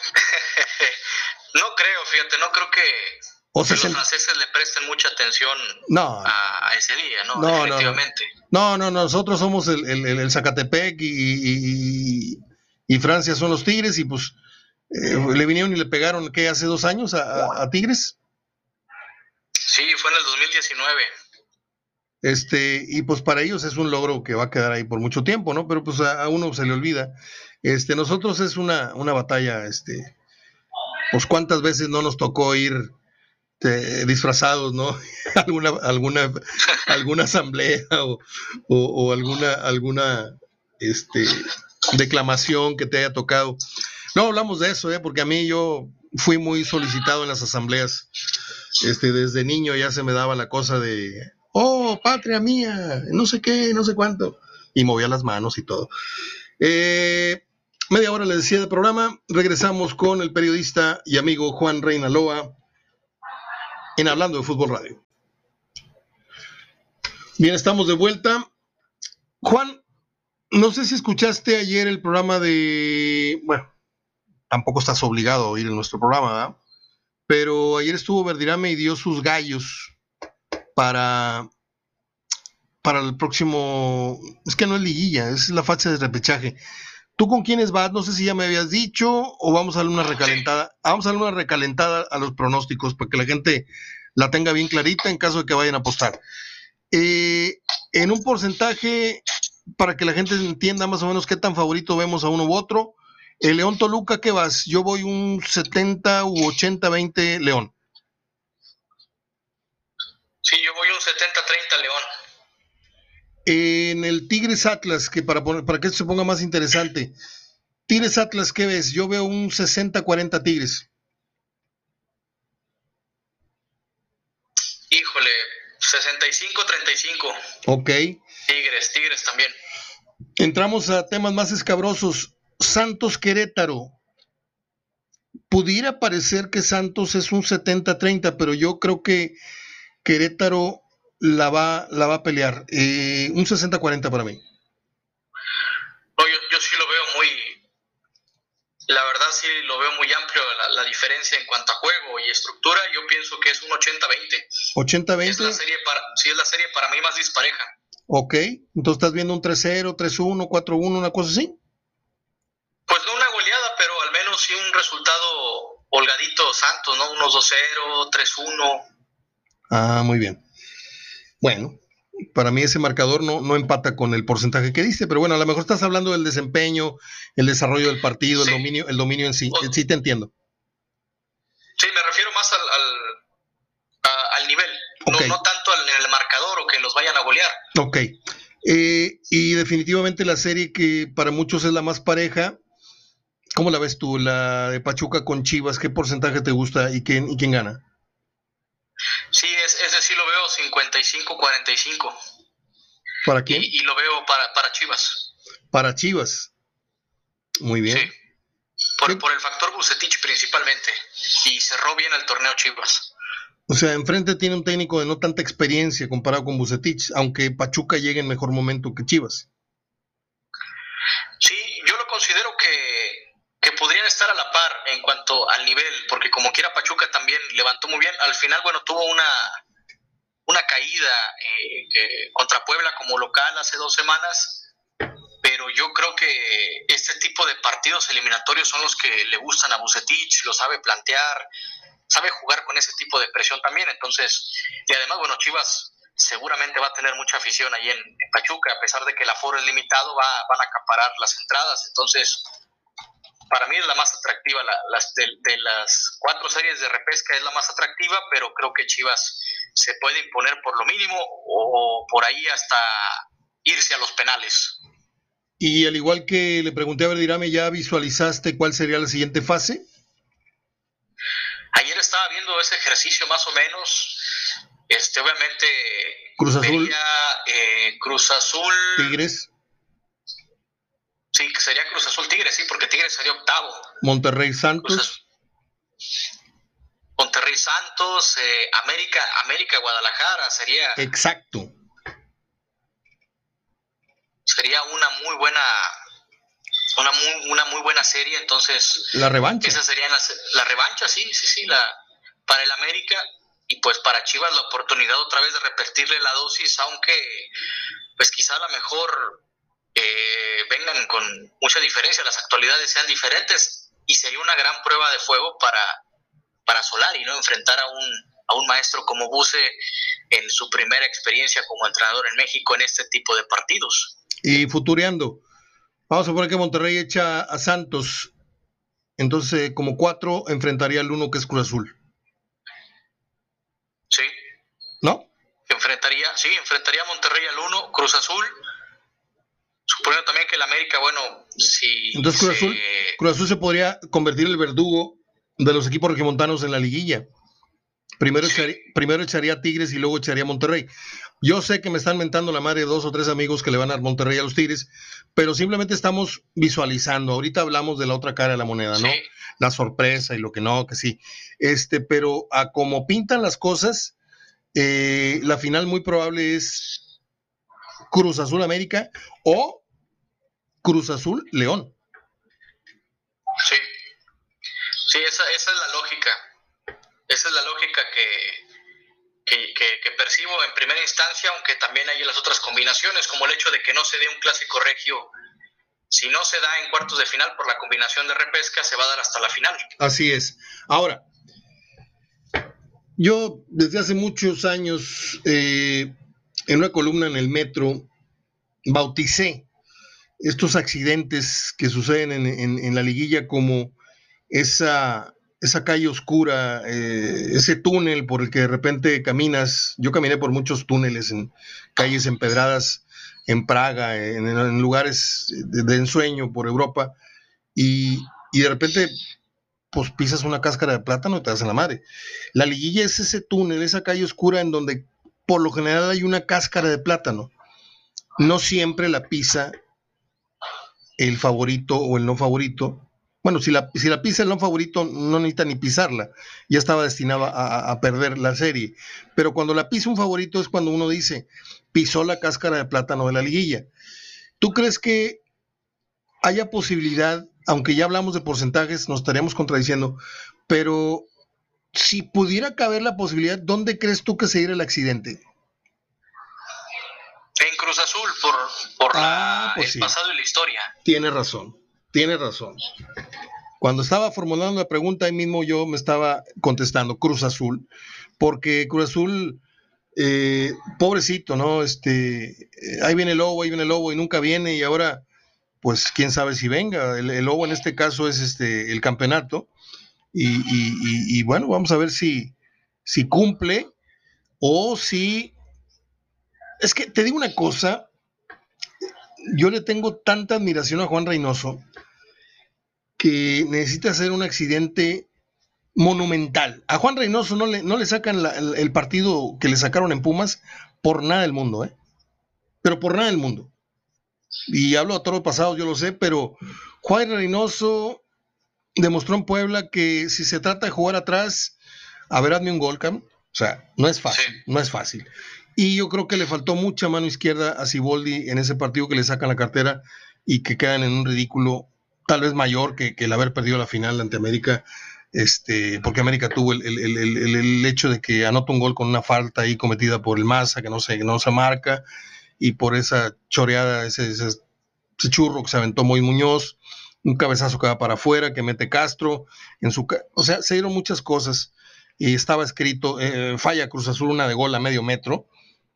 O sea, que los franceses le presten mucha atención no, a ese día, ¿no? No, definitivamente. No, no, no, nosotros somos el, el, el Zacatepec y, y, y Francia son los Tigres, y pues eh, le vinieron y le pegaron, ¿qué? ¿Hace dos años a, a Tigres? Sí, fue en el dos mil diecinueve. Este, y pues para ellos es un logro que va a quedar ahí por mucho tiempo, ¿no? Pero pues a, a uno se le olvida. Este, nosotros es una, una batalla, este, pues cuántas veces no nos tocó ir Te, disfrazados, ¿no? alguna alguna alguna asamblea o, o, o alguna alguna este declamación que te haya tocado. No hablamos de eso, ¿eh? Porque a mí, yo fui muy solicitado en las asambleas. Este, desde niño ya se me daba la cosa de, oh, patria mía, no sé qué, no sé cuánto, y movía las manos y todo. Eh, media hora les decía de programa. Regresamos con el periodista y amigo Juan Reinaloa en Hablando de Fútbol Radio. Bien, estamos de vuelta. Juan, no sé si escuchaste ayer el programa de... Bueno, tampoco estás obligado a oír nuestro programa, ¿verdad? Pero ayer estuvo Verdirame y dio sus gallos para, para el próximo... Es que no es liguilla, es la fase de repechaje. ¿Tú con quiénes vas? No sé si ya me habías dicho, o vamos a darle una recalentada. Vamos a darle una recalentada a los pronósticos para que la gente la tenga bien clarita en caso de que vayan a apostar. Eh, en un porcentaje, para que la gente entienda más o menos qué tan favorito vemos a uno u otro. El León Toluca, ¿qué vas? Yo voy un setenta u ochenta veinte León. Sí, yo voy un setenta treinta León. En el Tigres Atlas, que para poner, para que esto se ponga más interesante, Tigres Atlas, ¿qué ves? Yo veo un sesenta cuarenta Tigres. Híjole, sesenta y cinco treinta y cinco. Ok. Tigres, Tigres también. Entramos a temas más escabrosos. Santos Querétaro. Pudiera parecer que Santos es un setenta treinta, pero yo creo que Querétaro la va, la va a pelear. Eh, un sesenta cuarenta para mí. No, yo, yo sí lo veo muy... La verdad sí lo veo muy amplio la, la diferencia en cuanto a juego y estructura. Yo pienso que es un ochenta veinte. ¿ochenta veinte? Es la serie para, sí, es la serie para mí más dispareja. Ok, entonces estás viendo un tres cero, tres uno, cuatro uno, una cosa así. Pues no una goleada, pero al menos sí un resultado holgadito Santos, ¿no? Unos dos cero, tres uno... Ah, muy bien. Bueno, para mí ese marcador no, no empata con el porcentaje que diste, pero bueno, a lo mejor estás hablando del desempeño, el desarrollo del partido, sí. el dominio, el dominio en sí. O, sí te entiendo. Sí, me refiero más al, al, a, al nivel, okay. no, no tanto al el marcador o que los vayan a golear. Ok. Eh, y definitivamente la serie que para muchos es la más pareja, ¿cómo la ves tú? La de Pachuca con Chivas, ¿qué porcentaje te gusta y quién, y quién gana? Sí, es, ese sí lo veo cincuenta y cinco cuarenta y cinco. ¿Para quién? Y, y lo veo para, para Chivas. Para Chivas. Muy bien. Sí. Por, por el factor Vucetich principalmente. Y cerró bien el torneo Chivas. O sea, enfrente tiene un técnico de no tanta experiencia comparado con Vucetich, aunque Pachuca llegue en mejor momento que Chivas. Sí, yo lo considero que, que podrían estar a la par en cuanto al nivel, porque como quiera Pachuca también levantó muy bien. Al final, bueno, tuvo una, una caída eh, eh, contra Puebla como local hace dos semanas, pero yo creo que este tipo de partidos eliminatorios son los que le gustan a Vucetich, lo sabe plantear, sabe jugar con ese tipo de presión también, entonces, y además, bueno, Chivas seguramente va a tener mucha afición ahí en, en Pachuca, a pesar de que el aforo es limitado, va, van a acaparar las entradas, entonces, para mí es la más atractiva, la, las de, de las cuatro series de repesca es la más atractiva, pero creo que Chivas se puede imponer por lo mínimo, o, o por ahí hasta irse a los penales. Y al igual que le pregunté a Verdirame, ¿ya visualizaste cuál sería la siguiente fase? Ayer estaba viendo ese ejercicio más o menos, este obviamente Cruz Azul, vería, eh, Cruz Azul, Tigres, sí sería Cruz Azul Tigres, sí porque Tigres sería octavo, Monterrey Santos, Monterrey Santos, eh, América, América Guadalajara sería, exacto, sería una muy buena. Una muy, una muy buena serie, entonces... La revancha. Esa sería la, la revancha, sí, sí, sí, la, para el América, y pues para Chivas la oportunidad otra vez de repetirle la dosis, aunque pues quizá a lo mejor eh, vengan con mucha diferencia, las actualidades sean diferentes, y sería una gran prueba de fuego para, para Solari, ¿no? Enfrentar a un, a un maestro como Buse en su primera experiencia como entrenador en México en este tipo de partidos. Y futureando... Vamos a poner que Monterrey echa a Santos. Entonces, como cuatro, enfrentaría al uno que es Cruz Azul. Sí. ¿No? Enfrentaría, sí, enfrentaría a Monterrey al uno, Cruz Azul. Suponiendo también que el América, bueno, si... Entonces Cruz, se... Azul, Cruz Azul se podría convertir en el verdugo de los equipos regiomontanos en la liguilla. Primero, sí. echaría, primero echaría a Tigres y luego echaría a Monterrey. Yo sé que me están mentando la madre dos o tres amigos que le van a Monterrey a los Tigres, pero simplemente estamos visualizando. Ahorita hablamos de la otra cara de la moneda, ¿no? Sí. La sorpresa y lo que no, que sí. Este, pero a como pintan las cosas, eh, la final muy probable es Cruz Azul América o Cruz Azul León. Sí, sí, esa, esa es la lógica. Esa es la lógica que, que, que, que percibo en primera instancia, aunque también hay las otras combinaciones, como el hecho de que no se dé un clásico regio. Si no se da en cuartos de final por la combinación de repesca, se va a dar hasta la final. Así es. Ahora, yo desde hace muchos años, eh, en una columna en el Metro, bauticé estos accidentes que suceden en, en, en la liguilla como esa... esa calle oscura, eh, ese túnel por el que de repente caminas. Yo caminé por muchos túneles en calles empedradas en Praga, en, en lugares de, de ensueño por Europa, y, y de repente pues pisas una cáscara de plátano y te das en la madre. La liguilla es ese túnel, esa calle oscura en donde por lo general hay una cáscara de plátano. No siempre la pisa el favorito o el no favorito. Bueno, si la, si la pisa el no favorito, no necesita ni pisarla. Ya estaba destinada a, a perder la serie. Pero cuando la pisa un favorito es cuando uno dice, pisó la cáscara de plátano de la liguilla. ¿Tú crees que haya posibilidad, aunque ya hablamos de porcentajes, nos estaríamos contradiciendo, pero si pudiera caber la posibilidad, ¿dónde crees tú que se irá el accidente? En Cruz Azul, por, por ah, la, pues el sí. pasado y la historia. Tienes razón. Tienes razón. Cuando estaba formulando la pregunta, ahí mismo yo me estaba contestando Cruz Azul, porque Cruz Azul, eh, pobrecito, ¿no? Este, eh, ahí viene el lobo, ahí viene el lobo y nunca viene, y ahora, pues quién sabe si venga. El, el lobo en este caso es este el campeonato, y, y, y, y bueno, vamos a ver si, si cumple o si... Es que te digo una cosa, yo le tengo tanta admiración a Juan Reynoso, que necesita hacer un accidente monumental. A Juan Reynoso no le, no le sacan la, el, el partido que le sacaron en Pumas por nada del mundo, ¿eh? Pero por nada del mundo. Y hablo a todos los pasados, yo lo sé, pero Juan Reynoso demostró en Puebla que si se trata de jugar atrás, a ver, hazme un gol, Cam. O sea, no es fácil, sí. no es fácil. Y yo creo que le faltó mucha mano izquierda a Siboldi en ese partido que le sacan la cartera y que quedan en un ridículo tal vez mayor que, que el haber perdido la final ante América, este, porque América tuvo el, el, el, el, el hecho de que anota un gol con una falta ahí cometida por el Maza, que no se, no se marca, y por esa choreada, ese, ese, ese churro que se aventó Moy Muñoz, un cabezazo que va para afuera, que mete Castro, en su ca o sea, se dieron muchas cosas, y estaba escrito, eh, falla Cruz Azul una de gol a medio metro,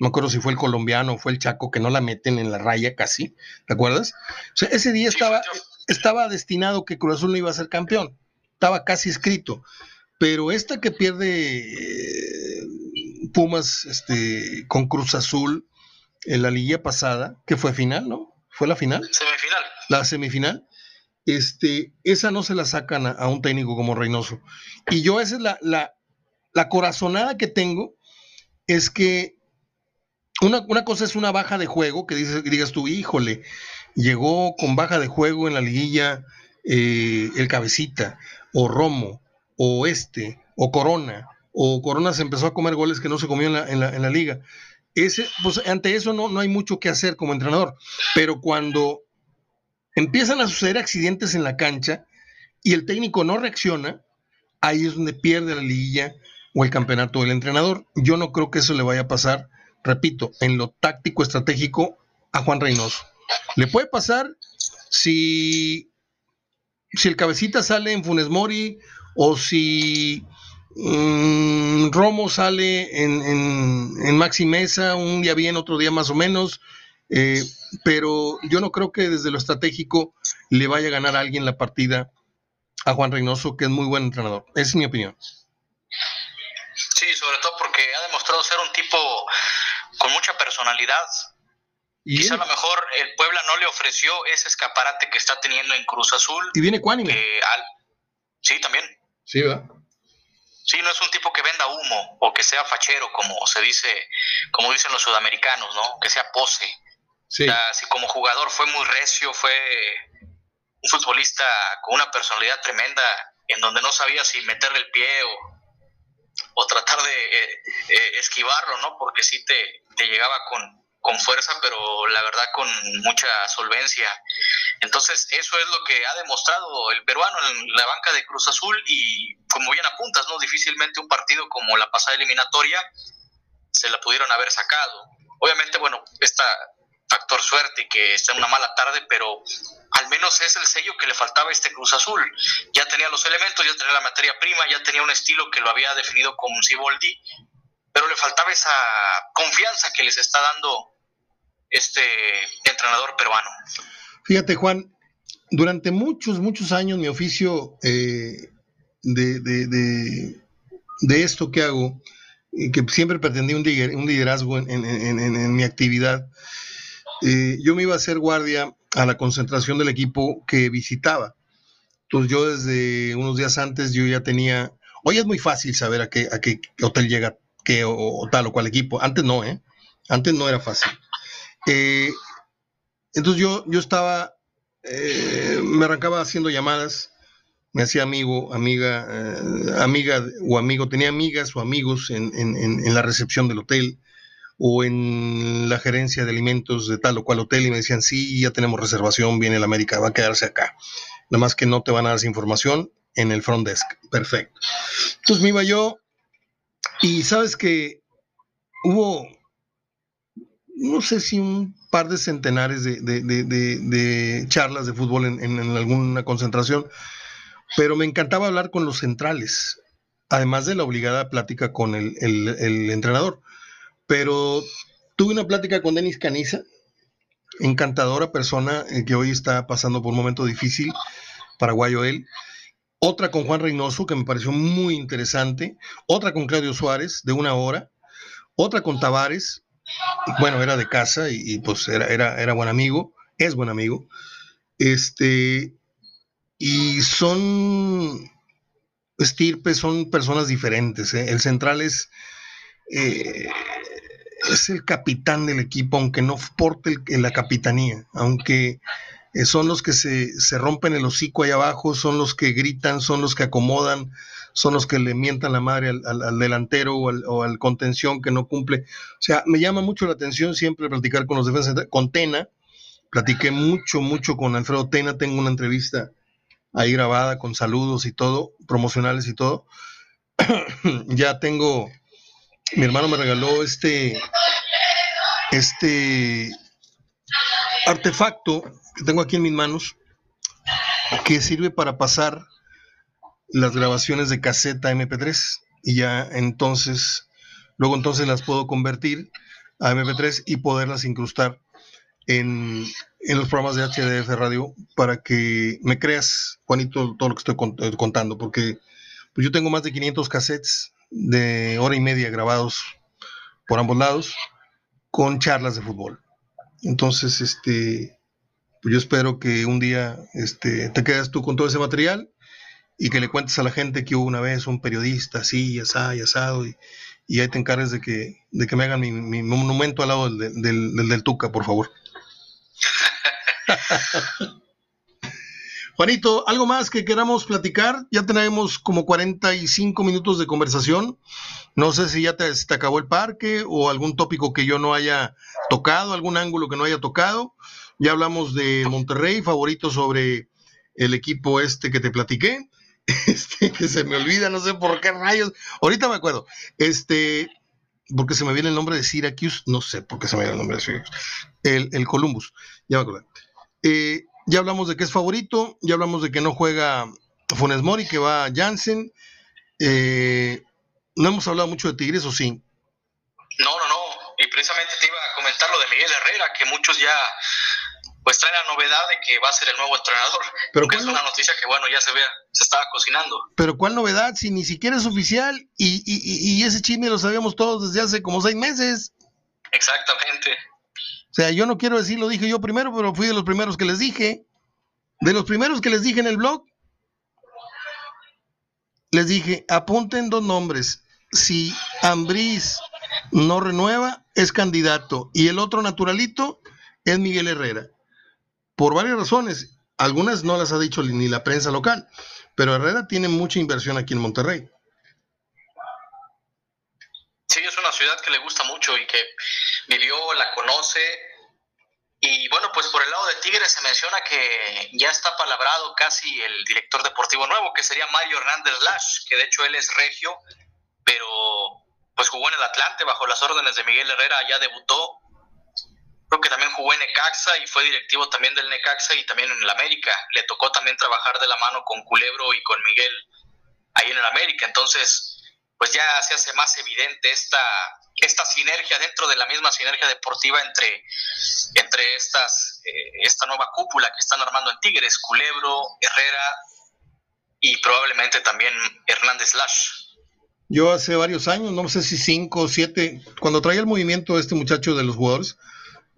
no me acuerdo si fue el colombiano o fue el Chaco, que no la meten en la raya casi, ¿te acuerdas? O sea, ese día estaba... Estaba destinado que Cruz Azul no iba a ser campeón, estaba casi escrito, pero esta que pierde eh, Pumas este, con Cruz Azul en la liguilla pasada, que fue final, ¿no? ¿Fue la final? Semifinal. La semifinal, este, esa no se la sacan a, a un técnico como Reynoso. Y yo esa es la, la, la corazonada que tengo, es que Una, una cosa es una baja de juego, que dices, digas tú, híjole, llegó con baja de juego en la liguilla eh, el Cabecita, o Romo, o este, o Corona, o Corona se empezó a comer goles que no se comió en la, en la, en la liga. Ese, pues, ante eso no, no hay mucho que hacer como entrenador, pero cuando empiezan a suceder accidentes en la cancha y el técnico no reacciona, ahí es donde pierde la liguilla o el campeonato del entrenador. Yo no creo que eso le vaya a pasar. Repito, en lo táctico estratégico a Juan Reynoso. Le puede pasar si, si el Cabecita sale en Funes Mori, o si um, Romo sale en, en, en Maxi Mesa, un día bien, otro día más o menos, eh, pero yo no creo que desde lo estratégico le vaya a ganar a alguien la partida a Juan Reynoso, que es muy buen entrenador. Esa es mi opinión. Sí, sobre todo porque ha demostrado ser un tipo con mucha personalidad. ¿Y quizá él? A lo mejor el Puebla no le ofreció ese escaparate que está teniendo en Cruz Azul. Y viene ecuánime. Eh, al... Sí, también. Sí, ¿verdad? Sí, no es un tipo que venda humo o que sea fachero, como se dice, como dicen los sudamericanos, ¿no? Que sea pose. Sí. O sea, si como jugador fue muy recio, fue un futbolista con una personalidad tremenda, en donde no sabía si meterle el pie o... o tratar de eh, eh, esquivarlo, ¿no? Porque sí te, te llegaba con, con fuerza, pero la verdad con mucha solvencia. Entonces, eso es lo que ha demostrado el peruano en la banca de Cruz Azul, y como bien apuntas, ¿no? Difícilmente un partido como la pasada eliminatoria se la pudieron haber sacado. Obviamente, bueno, está factor suerte, que está en una mala tarde, pero al menos es el sello que le faltaba a este Cruz Azul. Ya tenía los elementos, ya tenía la materia prima, ya tenía un estilo que lo había definido con Siboldi, pero le faltaba esa confianza que les está dando este entrenador peruano. Fíjate, Juan, durante muchos, muchos años mi oficio eh, de, de, de, de esto que hago, que siempre pretendí un liderazgo en, en, en, en, en mi actividad, eh, yo me iba a hacer guardia a la concentración del equipo que visitaba. Entonces yo desde unos días antes yo ya tenía... Hoy es muy fácil saber a qué, a qué hotel llega qué, o, o tal o cual equipo. Antes no, ¿eh? Antes no era fácil. Eh, entonces yo, yo estaba... Eh, me arrancaba haciendo llamadas, me hacía amigo, amiga, eh, amiga o amigo. Tenía amigas o amigos en, en, en, en la recepción del hotel, o en la gerencia de alimentos de tal o cual hotel, y me decían, sí, ya tenemos reservación, viene el América, va a quedarse acá. Nada más que no te van a dar esa información en el front desk. Perfecto. Entonces me iba yo, y sabes que hubo, no sé si un par de centenares de, de, de, de, de charlas de fútbol en, en, en alguna concentración, pero me encantaba hablar con los centrales, además de la obligada plática con el, el, el entrenador. Pero tuve una plática con Denis Caniza, encantadora persona que hoy está pasando por un momento difícil, paraguayo él. Otra con Juan Reynoso, que me pareció muy interesante. Otra con Claudio Suárez, de una hora. Otra con Tavares. Bueno, era de casa y, y pues era, era, era buen amigo. Es buen amigo. Este, y son estirpes, son personas diferentes, ¿eh? El central es, eh, es el capitán del equipo, aunque no porte el, la capitanía, aunque... son los que se, se rompen el hocico ahí abajo, son los que gritan, son los que acomodan, son los que le mientan la madre al, al, al delantero o al, o al contención que no cumple. O sea, me llama mucho la atención siempre platicar con los defensas. Con Tena, platiqué mucho, mucho con Alfredo Tena, tengo una entrevista ahí grabada con saludos y todo, promocionales y todo. Ya tengo, mi hermano me regaló este este artefacto que tengo aquí en mis manos, que sirve para pasar las grabaciones de caseta eme pe tres, y ya entonces, luego entonces las puedo convertir a eme pe tres y poderlas incrustar en, en los programas de H D F Radio, para que me creas, Juanito, todo lo que estoy contando, porque pues yo tengo más de quinientos cassettes de hora y media grabados por ambos lados con charlas de fútbol. Entonces, este... pues yo espero que un día este, te quedes tú con todo ese material y que le cuentes a la gente que hubo una vez un periodista así, y asado, y asado, y, y ahí te encargues de que, de que me hagan mi, mi monumento al lado del, del, del, del Tuca, por favor. Juanito, ¿algo más que queramos platicar? Ya tenemos como cuarenta y cinco minutos de conversación. No sé si ya te, te acabó el parque o algún tópico que yo no haya tocado, algún ángulo que no haya tocado. Ya hablamos de Monterrey, favorito sobre el equipo este que te platiqué, este, que se me olvida, no sé por qué rayos, ahorita me acuerdo, este, porque se me viene el nombre de Syracuse, no sé por qué se me viene el nombre de Syracuse, el, el Columbus, ya me acuerdo. Eh, ya hablamos de que es favorito, ya hablamos de que no juega Funes Mori, que va Janssen, eh, no hemos hablado mucho de Tigres, ¿o sí? No, no, no, y precisamente te iba a comentar lo de Miguel Herrera, que muchos ya... pues trae la novedad de que va a ser el nuevo entrenador. Pero es una noticia que, bueno, ya se vea, se estaba cocinando. Pero ¿cuál novedad? Si ni siquiera es oficial y, y, y ese chisme lo sabíamos todos desde hace como seis meses. Exactamente. O sea, yo no quiero decir, lo dije yo primero, pero fui de los primeros que les dije. De los primeros que les dije en el blog. Les dije, apunten dos nombres. Si Ambriz no renueva, es candidato. Y el otro naturalito es Miguel Herrera. Por varias razones, algunas no las ha dicho ni la prensa local, pero Herrera tiene mucha inversión aquí en Monterrey. Sí, es una ciudad que le gusta mucho y que vivió, la conoce. Y bueno, pues por el lado de Tigres se menciona que ya está palabrado casi el director deportivo nuevo, que sería Mario Hernández Lash, que de hecho él es regio, pero pues jugó en el Atlante bajo las órdenes de Miguel Herrera, ya debutó. Creo que también jugó en Necaxa y fue directivo también del Necaxa y también en el América. Le tocó también trabajar de la mano con Culebro y con Miguel ahí en el América. Entonces, pues ya se hace más evidente esta, esta sinergia dentro de la misma sinergia deportiva entre, entre estas eh, esta nueva cúpula que están armando en Tigres, Culebro, Herrera y probablemente también Hernández Lash. Yo hace varios años, no sé si cinco o siete, cuando traía el movimiento este muchacho de los jugadores,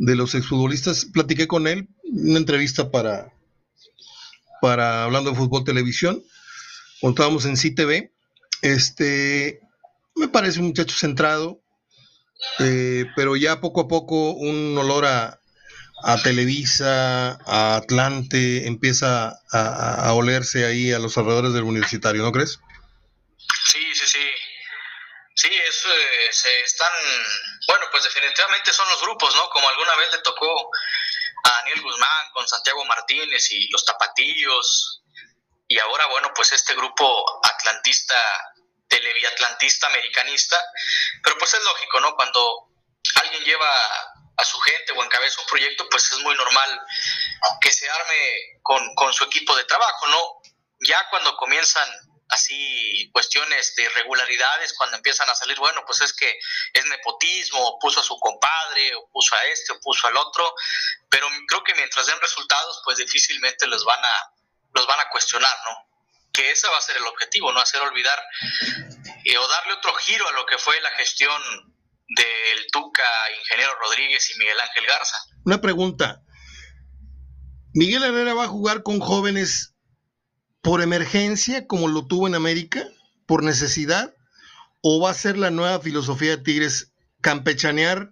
de los exfutbolistas, platiqué con él una entrevista para para Hablando de Fútbol Televisión, contábamos en C T V. Este, me parece un muchacho centrado, eh, pero ya poco a poco un olor a, a Televisa, a Atlante, empieza a, a olerse ahí a los alrededores del universitario, ¿no crees? Sí, sí, sí. Sí, es, eh, se están... Bueno, pues definitivamente son los grupos, ¿no? Como alguna vez le tocó a Daniel Guzmán con Santiago Martínez y los Tapatíos. Y ahora, bueno, pues este grupo atlantista, televiatlantista, americanista. Pero pues es lógico, ¿no? Cuando alguien lleva a su gente o encabeza un proyecto, pues es muy normal que se arme con, con su equipo de trabajo, ¿no? Ya cuando comienzan así cuestiones de irregularidades, cuando empiezan a salir, bueno, pues es que es nepotismo, o puso a su compadre, o puso a este, o puso al otro, pero creo que mientras den resultados, pues difícilmente los van a, los van a cuestionar, ¿no? Que ese va a ser el objetivo, no hacer olvidar eh, o darle otro giro a lo que fue la gestión del Tuca, Ingeniero Rodríguez y Miguel Ángel Garza. Una pregunta, ¿Miguel Herrera va a jugar con jóvenes por emergencia como lo tuvo en América, por necesidad, o va a ser la nueva filosofía de Tigres, campechanear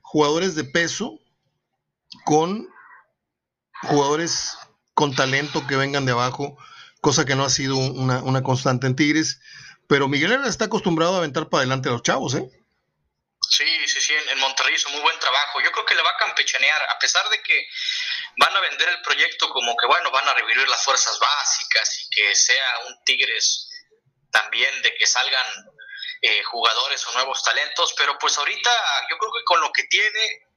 jugadores de peso con jugadores con talento que vengan de abajo, cosa que no ha sido una, una constante en Tigres? Pero Miguel Herrera está acostumbrado a aventar para adelante a los chavos, ¿eh? Sí, sí, sí, en Monterrey hizo muy buen trabajo. Yo creo que le va a campechanear, a pesar de que van a vender el proyecto como que, bueno, van a revivir las fuerzas básicas y que sea un Tigres también de que salgan eh, jugadores o nuevos talentos, pero pues ahorita yo creo que con lo que tiene,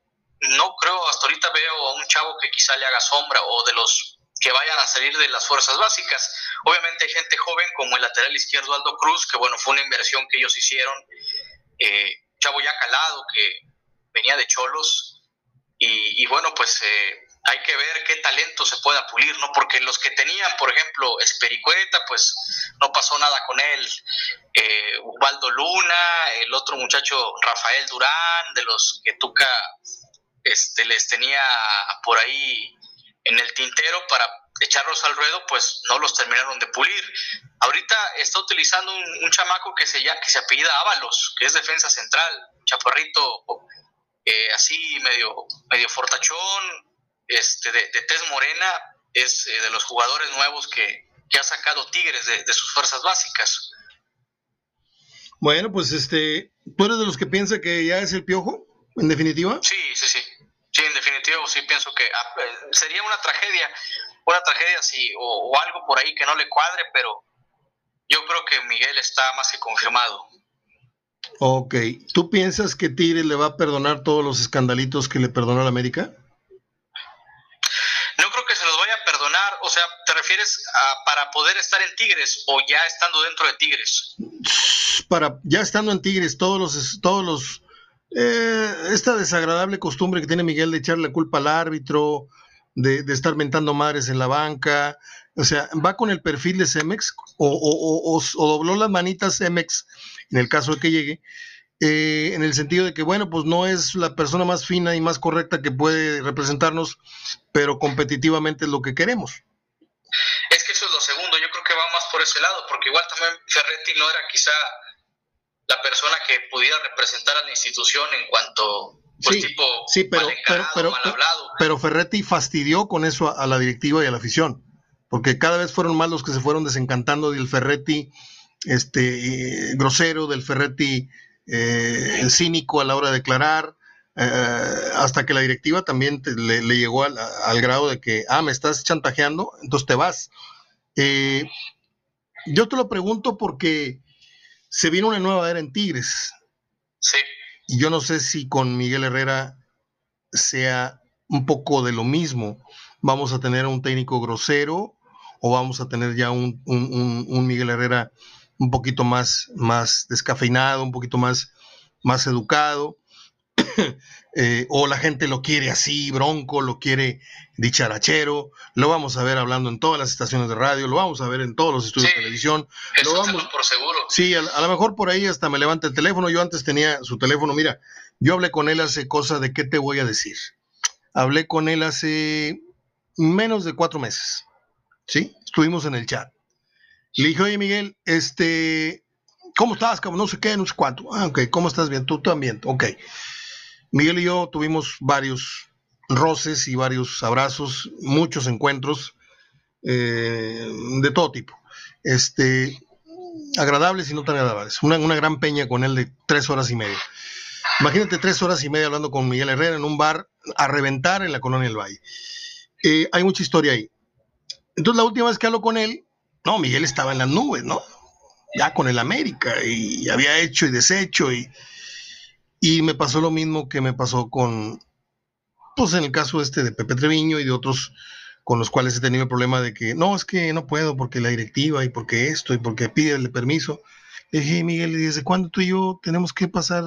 no creo, hasta ahorita veo a un chavo que quizá le haga sombra o de los que vayan a salir de las fuerzas básicas. Obviamente hay gente joven como el lateral izquierdo Aldo Cruz, que bueno, fue una inversión que ellos hicieron, eh, chavo ya calado que venía de Cholos y, y bueno, pues eh, hay que ver qué talento se pueda pulir, ¿no? Porque los que tenían, por ejemplo, Espericueta, pues no pasó nada con él, eh, Ubaldo Luna, el otro muchacho Rafael Durán, de los que Tuca este, les tenía por ahí en el tintero para echarlos al ruedo, pues no los terminaron de pulir. Ahorita está utilizando un, un chamaco que se, ya, que se apellida Ábalos, que es defensa central, chaparrito, eh, así medio, medio fortachón, este, de, de tez morena, es eh, de los jugadores nuevos que, que ha sacado Tigres de, de sus fuerzas básicas. Bueno, pues este, ¿tú eres de los que piensa que ya es el Piojo, en definitiva? Sí, sí, sí. Sí, en definitivo, sí pienso que sería una tragedia, una tragedia sí, o, o algo por ahí que no le cuadre, pero yo creo que Miguel está más que confirmado. Ok, ¿tú piensas que Tigres le va a perdonar todos los escandalitos que le perdonó a la América? No creo que se los vaya a perdonar, o sea, ¿te refieres a para poder estar en Tigres o ya estando dentro de Tigres? Para ya estando en Tigres, todos los... Todos los Eh, esta desagradable costumbre que tiene Miguel de echarle la culpa al árbitro, de, de estar mentando madres en la banca, o sea, ¿va con el perfil de Cemex o, o, o, o dobló las manitas Cemex en el caso de que llegue, eh, en el sentido de que, bueno, pues no es la persona más fina y más correcta que puede representarnos, pero competitivamente es lo que queremos? Es que eso es lo segundo, yo creo que va más por ese lado, porque igual también Ferretti no era quizá la persona que pudiera representar a la institución en cuanto, pues, sí, tipo sí, pero, mal encarado, pero, pero, mal hablado. Pero Ferretti fastidió con eso a, a la directiva y a la afición, porque cada vez fueron más los que se fueron desencantando del Ferretti este, eh, grosero, del Ferretti eh, cínico a la hora de declarar, eh, hasta que la directiva también te, le, le llegó al, al grado de que, ah, me estás chantajeando, entonces te vas. Eh, yo te lo pregunto porque se viene una nueva era en Tigres. Sí. Y yo no sé si con Miguel Herrera sea un poco de lo mismo. ¿Vamos a tener un técnico grosero o vamos a tener ya un, un, un, un Miguel Herrera un poquito más, más descafeinado, un poquito más, más educado? eh, o la gente lo quiere así, bronco, lo quiere dicharachero, lo vamos a ver hablando en todas las estaciones de radio, lo vamos a ver en todos los estudios sí, de televisión, eso lo vamos, por seguro. Sí, a, a lo mejor por ahí hasta me levanta el teléfono. Yo antes tenía su teléfono, mira, yo hablé con él hace cosa de qué te voy a decir, hablé con él hace menos de cuatro meses, ¿sí? Estuvimos en el chat, le dije, oye Miguel, este... ¿Cómo estás, cabrón? No sé qué, no sé cuánto. Ah, ok, ¿cómo estás? Bien, tú también, ok. Miguel y yo tuvimos varios roces y varios abrazos, muchos encuentros eh, de todo tipo, este, agradables y no tan agradables. Una, una gran peña con él de tres horas y media. Imagínate tres horas y media hablando con Miguel Herrera en un bar a reventar en la Colonia del Valle. Eh, hay mucha historia ahí. Entonces, la última vez que hablo con él, no, Miguel estaba en las nubes, ¿no? Ya con el América, y había hecho y deshecho, y, y me pasó lo mismo que me pasó con, pues en el caso este de Pepe Treviño y de otros con los cuales he tenido el problema de que no, es que no puedo porque la directiva y porque esto y porque pide el permiso. Le dije, Miguel, ¿desde cuándo tú y yo tenemos que pasar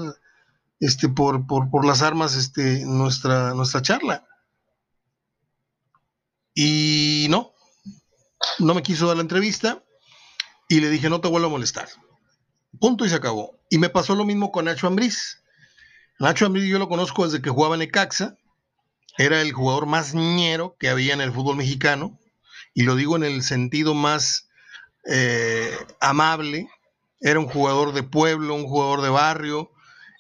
este, por, por, por las armas este, nuestra, nuestra charla? Y no, no me quiso dar la entrevista y le dije, no te vuelvo a molestar. Punto y se acabó. Y me pasó lo mismo con Nacho Ambriz. Nacho Ambriz yo lo conozco desde que jugaba en Necaxa. Era el jugador más ñero que había en el fútbol mexicano, y lo digo en el sentido más eh, amable. Era un jugador de pueblo, un jugador de barrio,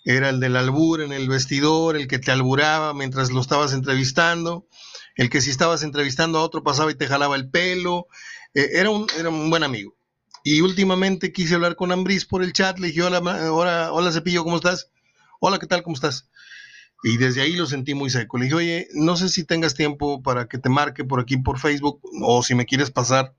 era el del albur en el vestidor, el que te alburaba mientras lo estabas entrevistando, el que si estabas entrevistando a otro pasaba y te jalaba el pelo. Eh, era, un, era un buen amigo. Y últimamente quise hablar con Ambriz por el chat, le dije, hola, hola, hola Cepillo, ¿cómo estás? Hola, ¿qué tal? ¿Cómo estás? Y desde ahí lo sentí muy seco. Le dije, oye, no sé si tengas tiempo para que te marque por aquí por Facebook, o si me quieres pasar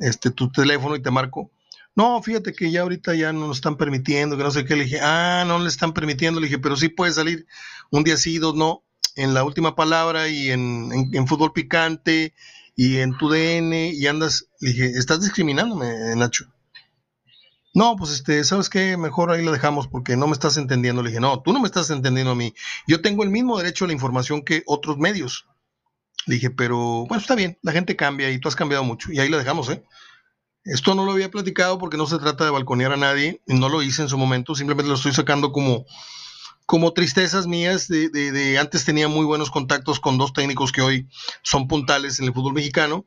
este, tu teléfono y te marco. No, fíjate que ya ahorita ya no nos están permitiendo, que no sé qué. Le dije, ah, no le están permitiendo. Le dije, pero sí puedes salir un día sí, dos no, en La Última Palabra y en, en, en Fútbol Picante y en Tu D N, y andas. Le dije, estás discriminándome, Nacho. No, pues este, ¿sabes qué? Mejor ahí lo dejamos porque no me estás entendiendo. Le dije, no, tú no me estás entendiendo a mí. Yo tengo el mismo derecho a la información que otros medios. Le dije, pero bueno, está bien, la gente cambia y tú has cambiado mucho. Y ahí la dejamos, ¿eh? Esto no lo había platicado porque no se trata de balconear a nadie. No lo hice en su momento, simplemente lo estoy sacando como, como tristezas mías. De, de, de antes tenía muy buenos contactos con dos técnicos que hoy son puntales en el fútbol mexicano,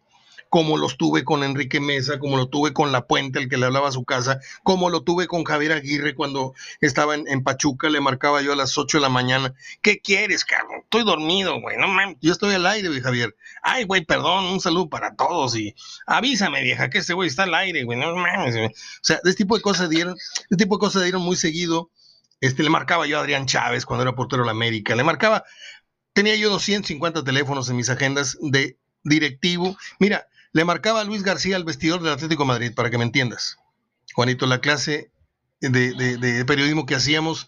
como los tuve con Enrique Mesa, como lo tuve con La Puente, el que le hablaba a su casa, como lo tuve con Javier Aguirre cuando estaba en, en Pachuca. Le marcaba yo a las ocho de la mañana. ¿Qué quieres, cabrón? Estoy dormido, güey. No mames, yo estoy al aire, güey, Javier. Ay, güey, perdón, un saludo para todos. Y avísame, vieja, que este güey está al aire, güey. No mames, güey. O sea, de este tipo de cosas dieron, de este tipo de cosas dieron muy seguido. Este, le marcaba yo a Adrián Chávez cuando era portero de la América. Le marcaba, tenía yo doscientos cincuenta teléfonos en mis agendas de directivo. Mira, le marcaba a Luis García al vestidor del Atlético de Madrid, para que me entiendas, Juanito, la clase de, de, de periodismo que hacíamos,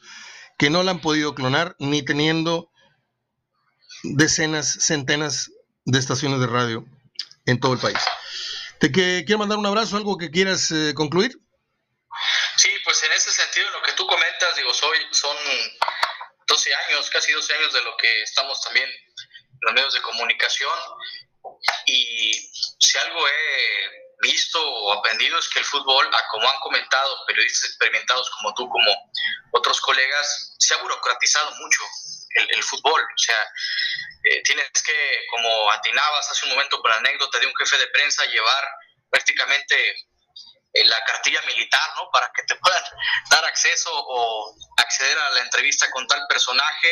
que no la han podido clonar, ni teniendo decenas, centenas de estaciones de radio en todo el país. Te que, quiero mandar un abrazo, algo que quieras eh, concluir. Sí, pues en ese sentido, lo que tú comentas, digo, soy, son doce años, casi doce años de lo que estamos también en los medios de comunicación. Y si algo he visto o aprendido es que el fútbol, como han comentado periodistas experimentados como tú, como otros colegas, se ha burocratizado mucho el, el fútbol. O sea, eh, tienes que, como atinabas hace un momento con la anécdota de un jefe de prensa, llevar prácticamente la cartilla militar, ¿no? Para que te puedan dar acceso o acceder a la entrevista con tal personaje.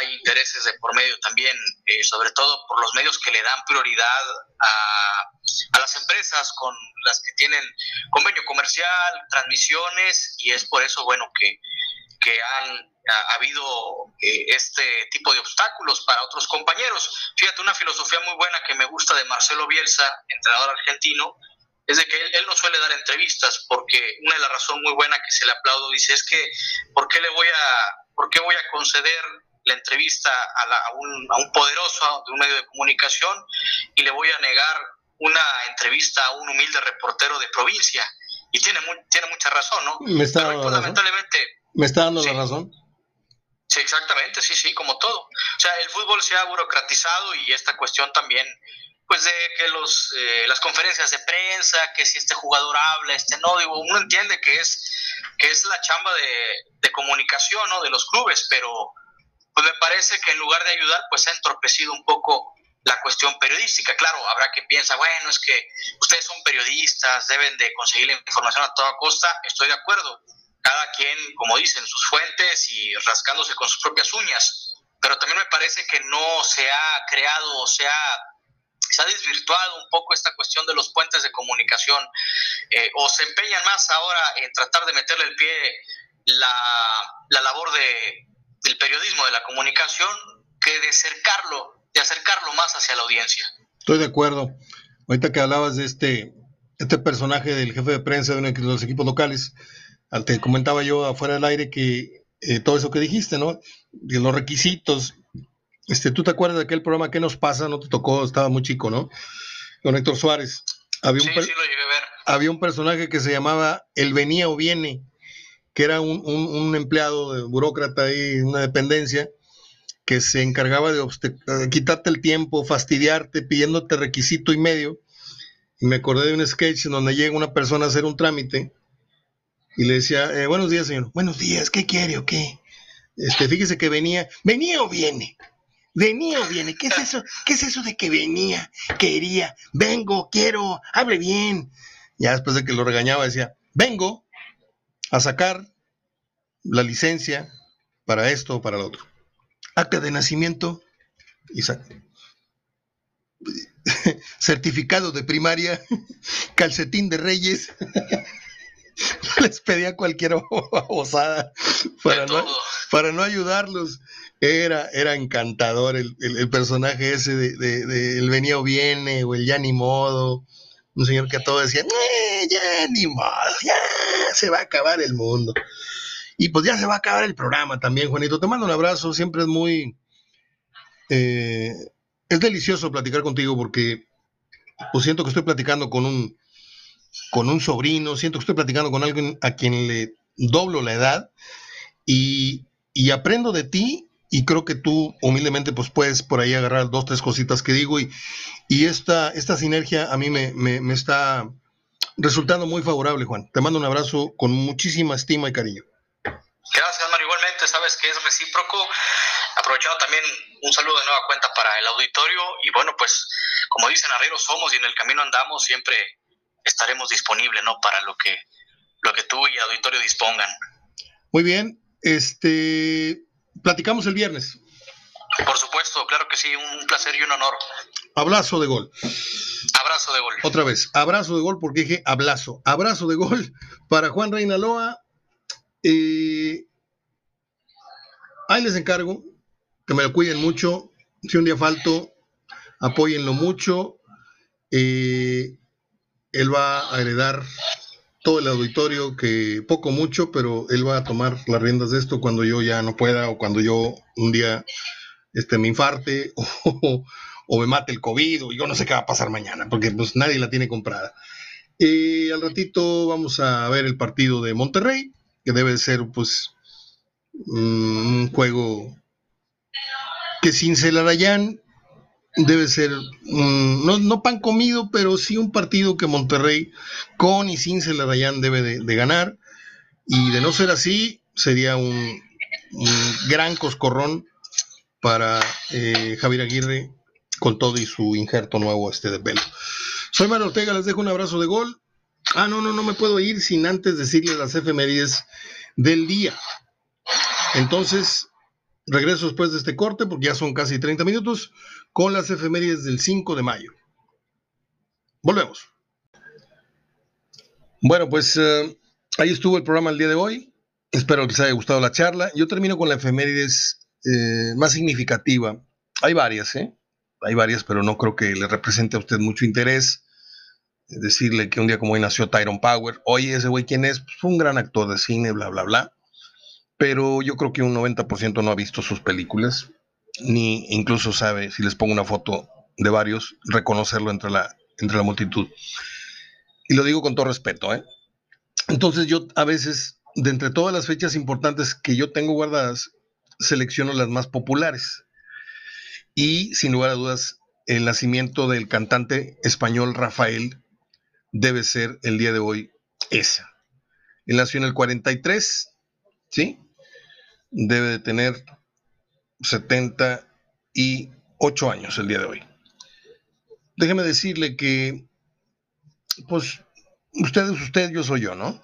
Hay intereses de por medio también, eh, sobre todo por los medios que le dan prioridad a, a las empresas con las que tienen convenio comercial, transmisiones, y es por eso, bueno, que, que han ha, ha habido eh, este tipo de obstáculos para otros compañeros. Fíjate, una filosofía muy buena que me gusta de Marcelo Bielsa, entrenador argentino, es de que él, él no suele dar entrevistas, porque una de las razones muy buenas que se le aplaudo, dice, es que ¿por qué, le voy, a, ¿por qué voy a conceder la entrevista a, la, a, un, a un poderoso de un medio de comunicación y le voy a negar una entrevista a un humilde reportero de provincia? Y tiene, muy, tiene mucha razón, ¿no? Me está dando, Pero, la, lamentablemente, razón. ¿Me está dando sí. la razón? Sí, exactamente, sí, sí, como todo. O sea, el fútbol se ha burocratizado y esta cuestión también... Pues de que los eh, las conferencias de prensa, que si este jugador habla, este no, digo, uno entiende que es que es la chamba de, de comunicación, ¿no? De los clubes, pero pues me parece que en lugar de ayudar, pues se ha entorpecido un poco la cuestión periodística. Claro, habrá quien piensa, bueno, es que ustedes son periodistas, deben de conseguir la información a toda costa. Estoy de acuerdo, cada quien, como dicen, sus fuentes y rascándose con sus propias uñas, pero también me parece que no se ha creado o se ha... se ha desvirtuado un poco esta cuestión de los puentes de comunicación, eh, o se empeñan más ahora en tratar de meterle el pie la, la labor de, del periodismo, de la comunicación, que de acercarlo, de acercarlo más hacia la audiencia. Estoy de acuerdo. Ahorita que hablabas de este, este personaje del jefe de prensa de uno de los equipos locales, te comentaba yo afuera del aire que eh, todo eso que dijiste, ¿no? De los requisitos Este, ¿tú te acuerdas de aquel programa ¿Qué nos pasa? No te tocó, estaba muy chico, ¿no? Con Héctor Suárez. Había sí, un per... sí lo llegué a ver. Había un personaje que se llamaba El Venía o Viene, que era un, un, un empleado de burócrata ahí, una dependencia, que se encargaba de, obst... de quitarte el tiempo, fastidiarte, pidiéndote requisito y medio. Y me acordé de un sketch en donde llega una persona a hacer un trámite y le decía, eh, buenos días, señor. Buenos días, ¿qué quiere o qué? Este, fíjese que venía, venía o viene. Venía o viene, ¿qué es eso? ¿Qué es eso de que venía, quería, vengo, quiero, hable bien? Ya después de que lo regañaba decía, vengo a sacar la licencia para esto o para lo otro. Acta de nacimiento y saca. Certificado de primaria, calcetín de Reyes. Les pedía cualquier osada para no, para no ayudarlos. Era, era encantador el, el, el personaje ese de, de, de El Venía o Viene o el Ya Ni Modo. Un señor que a todos decía, eh, ya ni modo, ya se va a acabar el mundo. Y pues ya se va a acabar el programa también, Juanito. Te mando un abrazo, siempre es muy... Eh, es delicioso platicar contigo porque pues siento que estoy platicando con un... con un sobrino, siento que estoy platicando con alguien a quien le doblo la edad y, y aprendo de ti y creo que tú humildemente pues puedes por ahí agarrar dos, tres cositas que digo y, y esta, esta sinergia a mí me, me, me está resultando muy favorable, Juan. Te mando un abrazo con muchísima estima y cariño. Gracias, Mario. Igualmente, sabes que es recíproco. Aprovechando también un saludo de nueva cuenta para el auditorio y bueno, pues como dicen, arrieros somos y en el camino andamos, siempre estaremos disponibles, ¿no? Para lo que lo que tú y auditorio dispongan. Muy bien, este platicamos el viernes. Por supuesto, claro que sí, un placer y un honor. Abrazo de gol. Abrazo de gol. Otra vez, abrazo de gol porque dije abrazo. Abrazo de gol para Juan Reinaloa. Eh, ahí les encargo que me lo cuiden mucho. Si un día falto, apóyenlo mucho. Eh, Él va a heredar todo el auditorio, que poco mucho, pero él va a tomar las riendas de esto cuando yo ya no pueda o cuando yo un día este, me infarte o, o, o me mate el COVID o yo no sé qué va a pasar mañana, porque pues nadie la tiene comprada. Eh, al ratito vamos a ver el partido de Monterrey, que debe ser pues un juego que sin Celarayán debe ser, um, no, no pan comido, pero sí un partido que Monterrey con y sin Celarayán debe de, de ganar. Y de no ser así, sería un, un gran coscorrón para eh, Javier Aguirre con todo y su injerto nuevo este de pelo. Soy Manuel Ortega, les dejo un abrazo de gol. Ah, no, no, no me puedo ir sin antes decirles las efemérides del día. Entonces... regreso después de este corte, porque ya son casi treinta minutos, con las efemérides del cinco de mayo. Volvemos. Bueno, pues eh, ahí estuvo el programa el día de hoy. Espero que les haya gustado la charla. Yo termino con la efemérides eh, más significativa. Hay varias, ¿eh? Hay varias, pero no creo que le represente a usted mucho interés. Decirle que un día como hoy nació Tyrone Power. Oye, ese güey, ¿quién es? Pues fue un gran actor de cine, bla, bla, bla. Pero yo creo que un noventa por ciento no ha visto sus películas, ni incluso sabe, si les pongo una foto de varios, reconocerlo entre la, entre la multitud. Y lo digo con todo respeto, ¿eh? Entonces yo a veces, de entre todas las fechas importantes que yo tengo guardadas, selecciono las más populares. Y sin lugar a dudas, el nacimiento del cantante español Rafael debe ser el día de hoy esa. Él nació en el cuarenta y tres, ¿sí? Debe de tener setenta y ocho años el día de hoy. Déjeme decirle que, pues, usted es usted, yo soy yo, ¿no?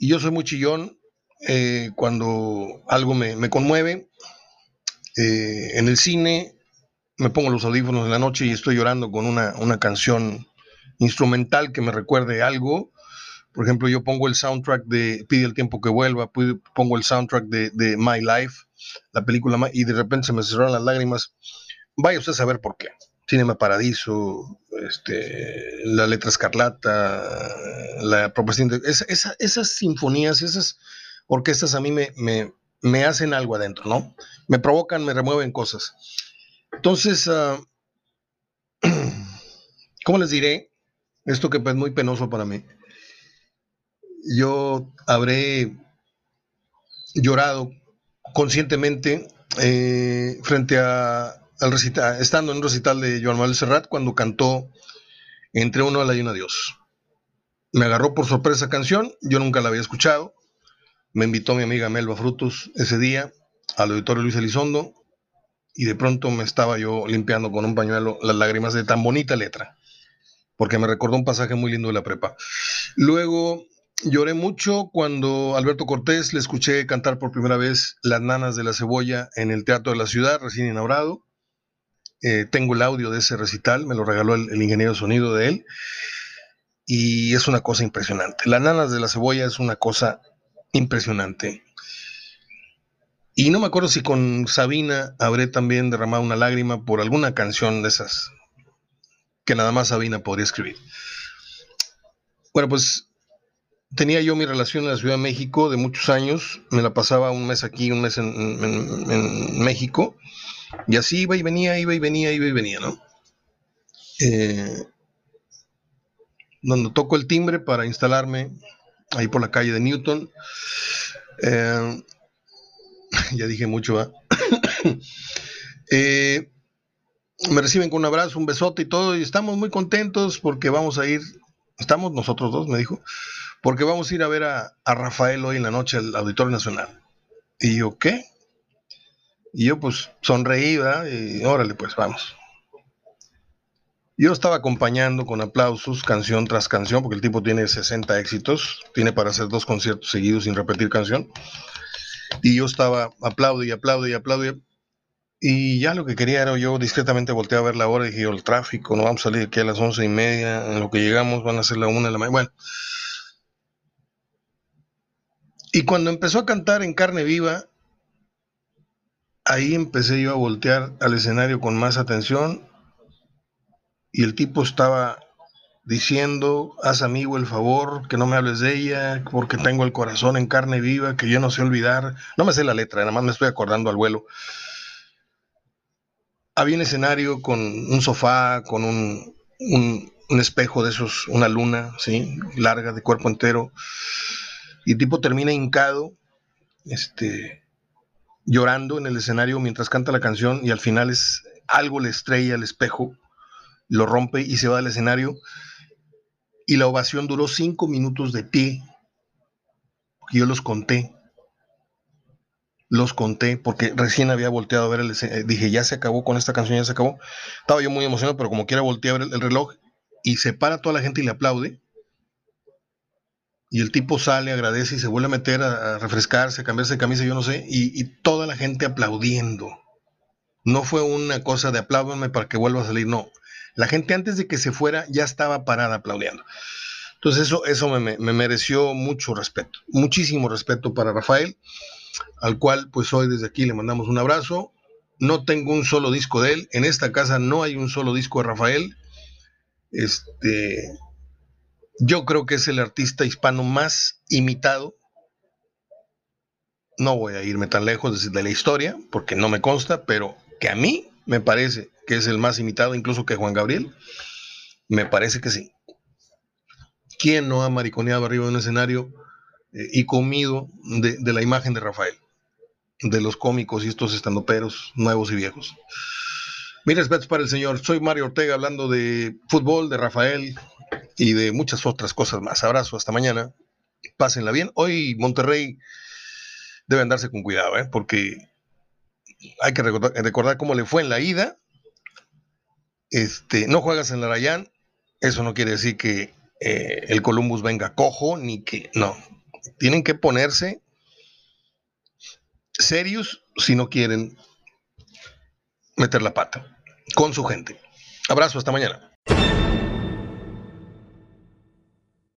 Y yo soy muy chillón eh, cuando algo me, me conmueve. Eh, en el cine me pongo los audífonos en la noche y estoy llorando con una, una canción instrumental que me recuerde algo. Por ejemplo, yo pongo el soundtrack de Pide el tiempo que vuelva, pongo el soundtrack de, de My Life, la película, y de repente se me cerraron las lágrimas. Vaya usted a saber por qué. Cinema Paradiso, este, La Letra Escarlata, la propuesta... Esa, esa, esas sinfonías, esas orquestas a mí me, me, me hacen algo adentro, ¿no? Me provocan, me remueven cosas. Entonces, uh, ¿cómo les diré? Esto que es muy penoso para mí. Yo habré llorado conscientemente eh, frente a, al recital, estando en un recital de Joan Manuel Serrat cuando cantó Entre uno a la y un adiós. Me agarró por sorpresa canción, yo nunca la había escuchado. Me invitó mi amiga Melba Frutos ese día al auditorio Luis Elizondo y de pronto me estaba yo limpiando con un pañuelo las lágrimas de tan bonita letra, porque me recordó un pasaje muy lindo de la prepa. Luego lloré mucho cuando Alberto Cortés le escuché cantar por primera vez Las Nanas de la Cebolla en el Teatro de la Ciudad, recién inaugurado. Eh, tengo el audio de ese recital, me lo regaló el, el ingeniero de sonido de él, y es una cosa impresionante. Las Nanas de la Cebolla es una cosa impresionante. Y no me acuerdo si con Sabina habré también derramado una lágrima por alguna canción de esas que nada más Sabina podría escribir. Bueno, pues tenía yo mi relación en la Ciudad de México de muchos años. Me la pasaba un mes aquí, un mes en, en, en México. Y así iba y venía, iba y venía, iba y venía, ¿no? Eh, donde toco el timbre para instalarme ahí por la calle de Newton. Eh, ya dije mucho, ¿eh? eh, me reciben con un abrazo, un besote y todo, y estamos muy contentos porque vamos a ir, estamos nosotros dos, me dijo, porque vamos a ir a ver a, a Rafael hoy en la noche al Auditorio Nacional. Y yo, ¿qué? Y yo pues sonreí, ¿verdad? Y órale, pues vamos. Yo estaba acompañando con aplausos canción tras canción, porque el tipo tiene sesenta éxitos, tiene para hacer dos conciertos seguidos sin repetir canción. Y yo estaba aplaudo y aplaudo y aplaudo. Y ya lo que quería era, yo discretamente volteé a ver la hora y dije, el tráfico, no vamos a salir aquí a las once y media, en lo que llegamos van a ser la una de la mañana. Bueno. Y cuando empezó a cantar En Carne Viva, ahí empecé yo a voltear al escenario con más atención. Y el tipo estaba diciendo, haz amigo el favor, que no me hables de ella, porque tengo el corazón en carne viva, que yo no sé olvidar. No me sé la letra, nada más me estoy acordando al vuelo. Había un escenario con un sofá, con un, un, un espejo de esos, una luna, ¿sí? Larga, de cuerpo entero. Y el tipo termina hincado, este, llorando en el escenario mientras canta la canción, y al final es algo le estrella el espejo, lo rompe y se va del escenario. Y la ovación duró cinco minutos de pie. Yo los conté. Los conté porque recién había volteado a ver el escenario. Dije, ya se acabó con esta canción, ya se acabó. Estaba yo muy emocionado, pero como quiera volteé a ver el, el reloj. Y se para toda la gente y le aplaude. Y el tipo sale, agradece y se vuelve a meter a, a refrescarse, a cambiarse de camisa, yo no sé. Y, y toda la gente aplaudiendo. No fue una cosa de apláudame para que vuelva a salir, no. La gente antes de que se fuera ya estaba parada aplaudiendo. Entonces eso, eso me, me mereció mucho respeto, muchísimo respeto para Rafael, al cual pues hoy desde aquí le mandamos un abrazo. No tengo un solo disco de él, en esta casa no hay un solo disco de Rafael. Este, yo creo que es el artista hispano más imitado. No voy a irme tan lejos de la historia, porque no me consta, pero que a mí me parece que es el más imitado, incluso que Juan Gabriel. Me parece que sí. ¿Quién no ha mariconeado arriba de un escenario eh, y comido de, de la imagen de Rafael? De los cómicos y estos estandoperos nuevos y viejos. Mis respetos para el señor. Soy Mario Ortega hablando de fútbol, de Rafael y de muchas otras cosas más. Abrazo, hasta mañana. Pásenla bien. Hoy Monterrey debe andarse con cuidado, ¿eh? Porque hay que recordar, recordar cómo le fue en la ida. Este, no juegas en el Arayán, eso no quiere decir que eh, el Columbus venga cojo, ni que, no. Tienen que ponerse serios si no quieren meter la pata con su gente. Abrazo, hasta mañana.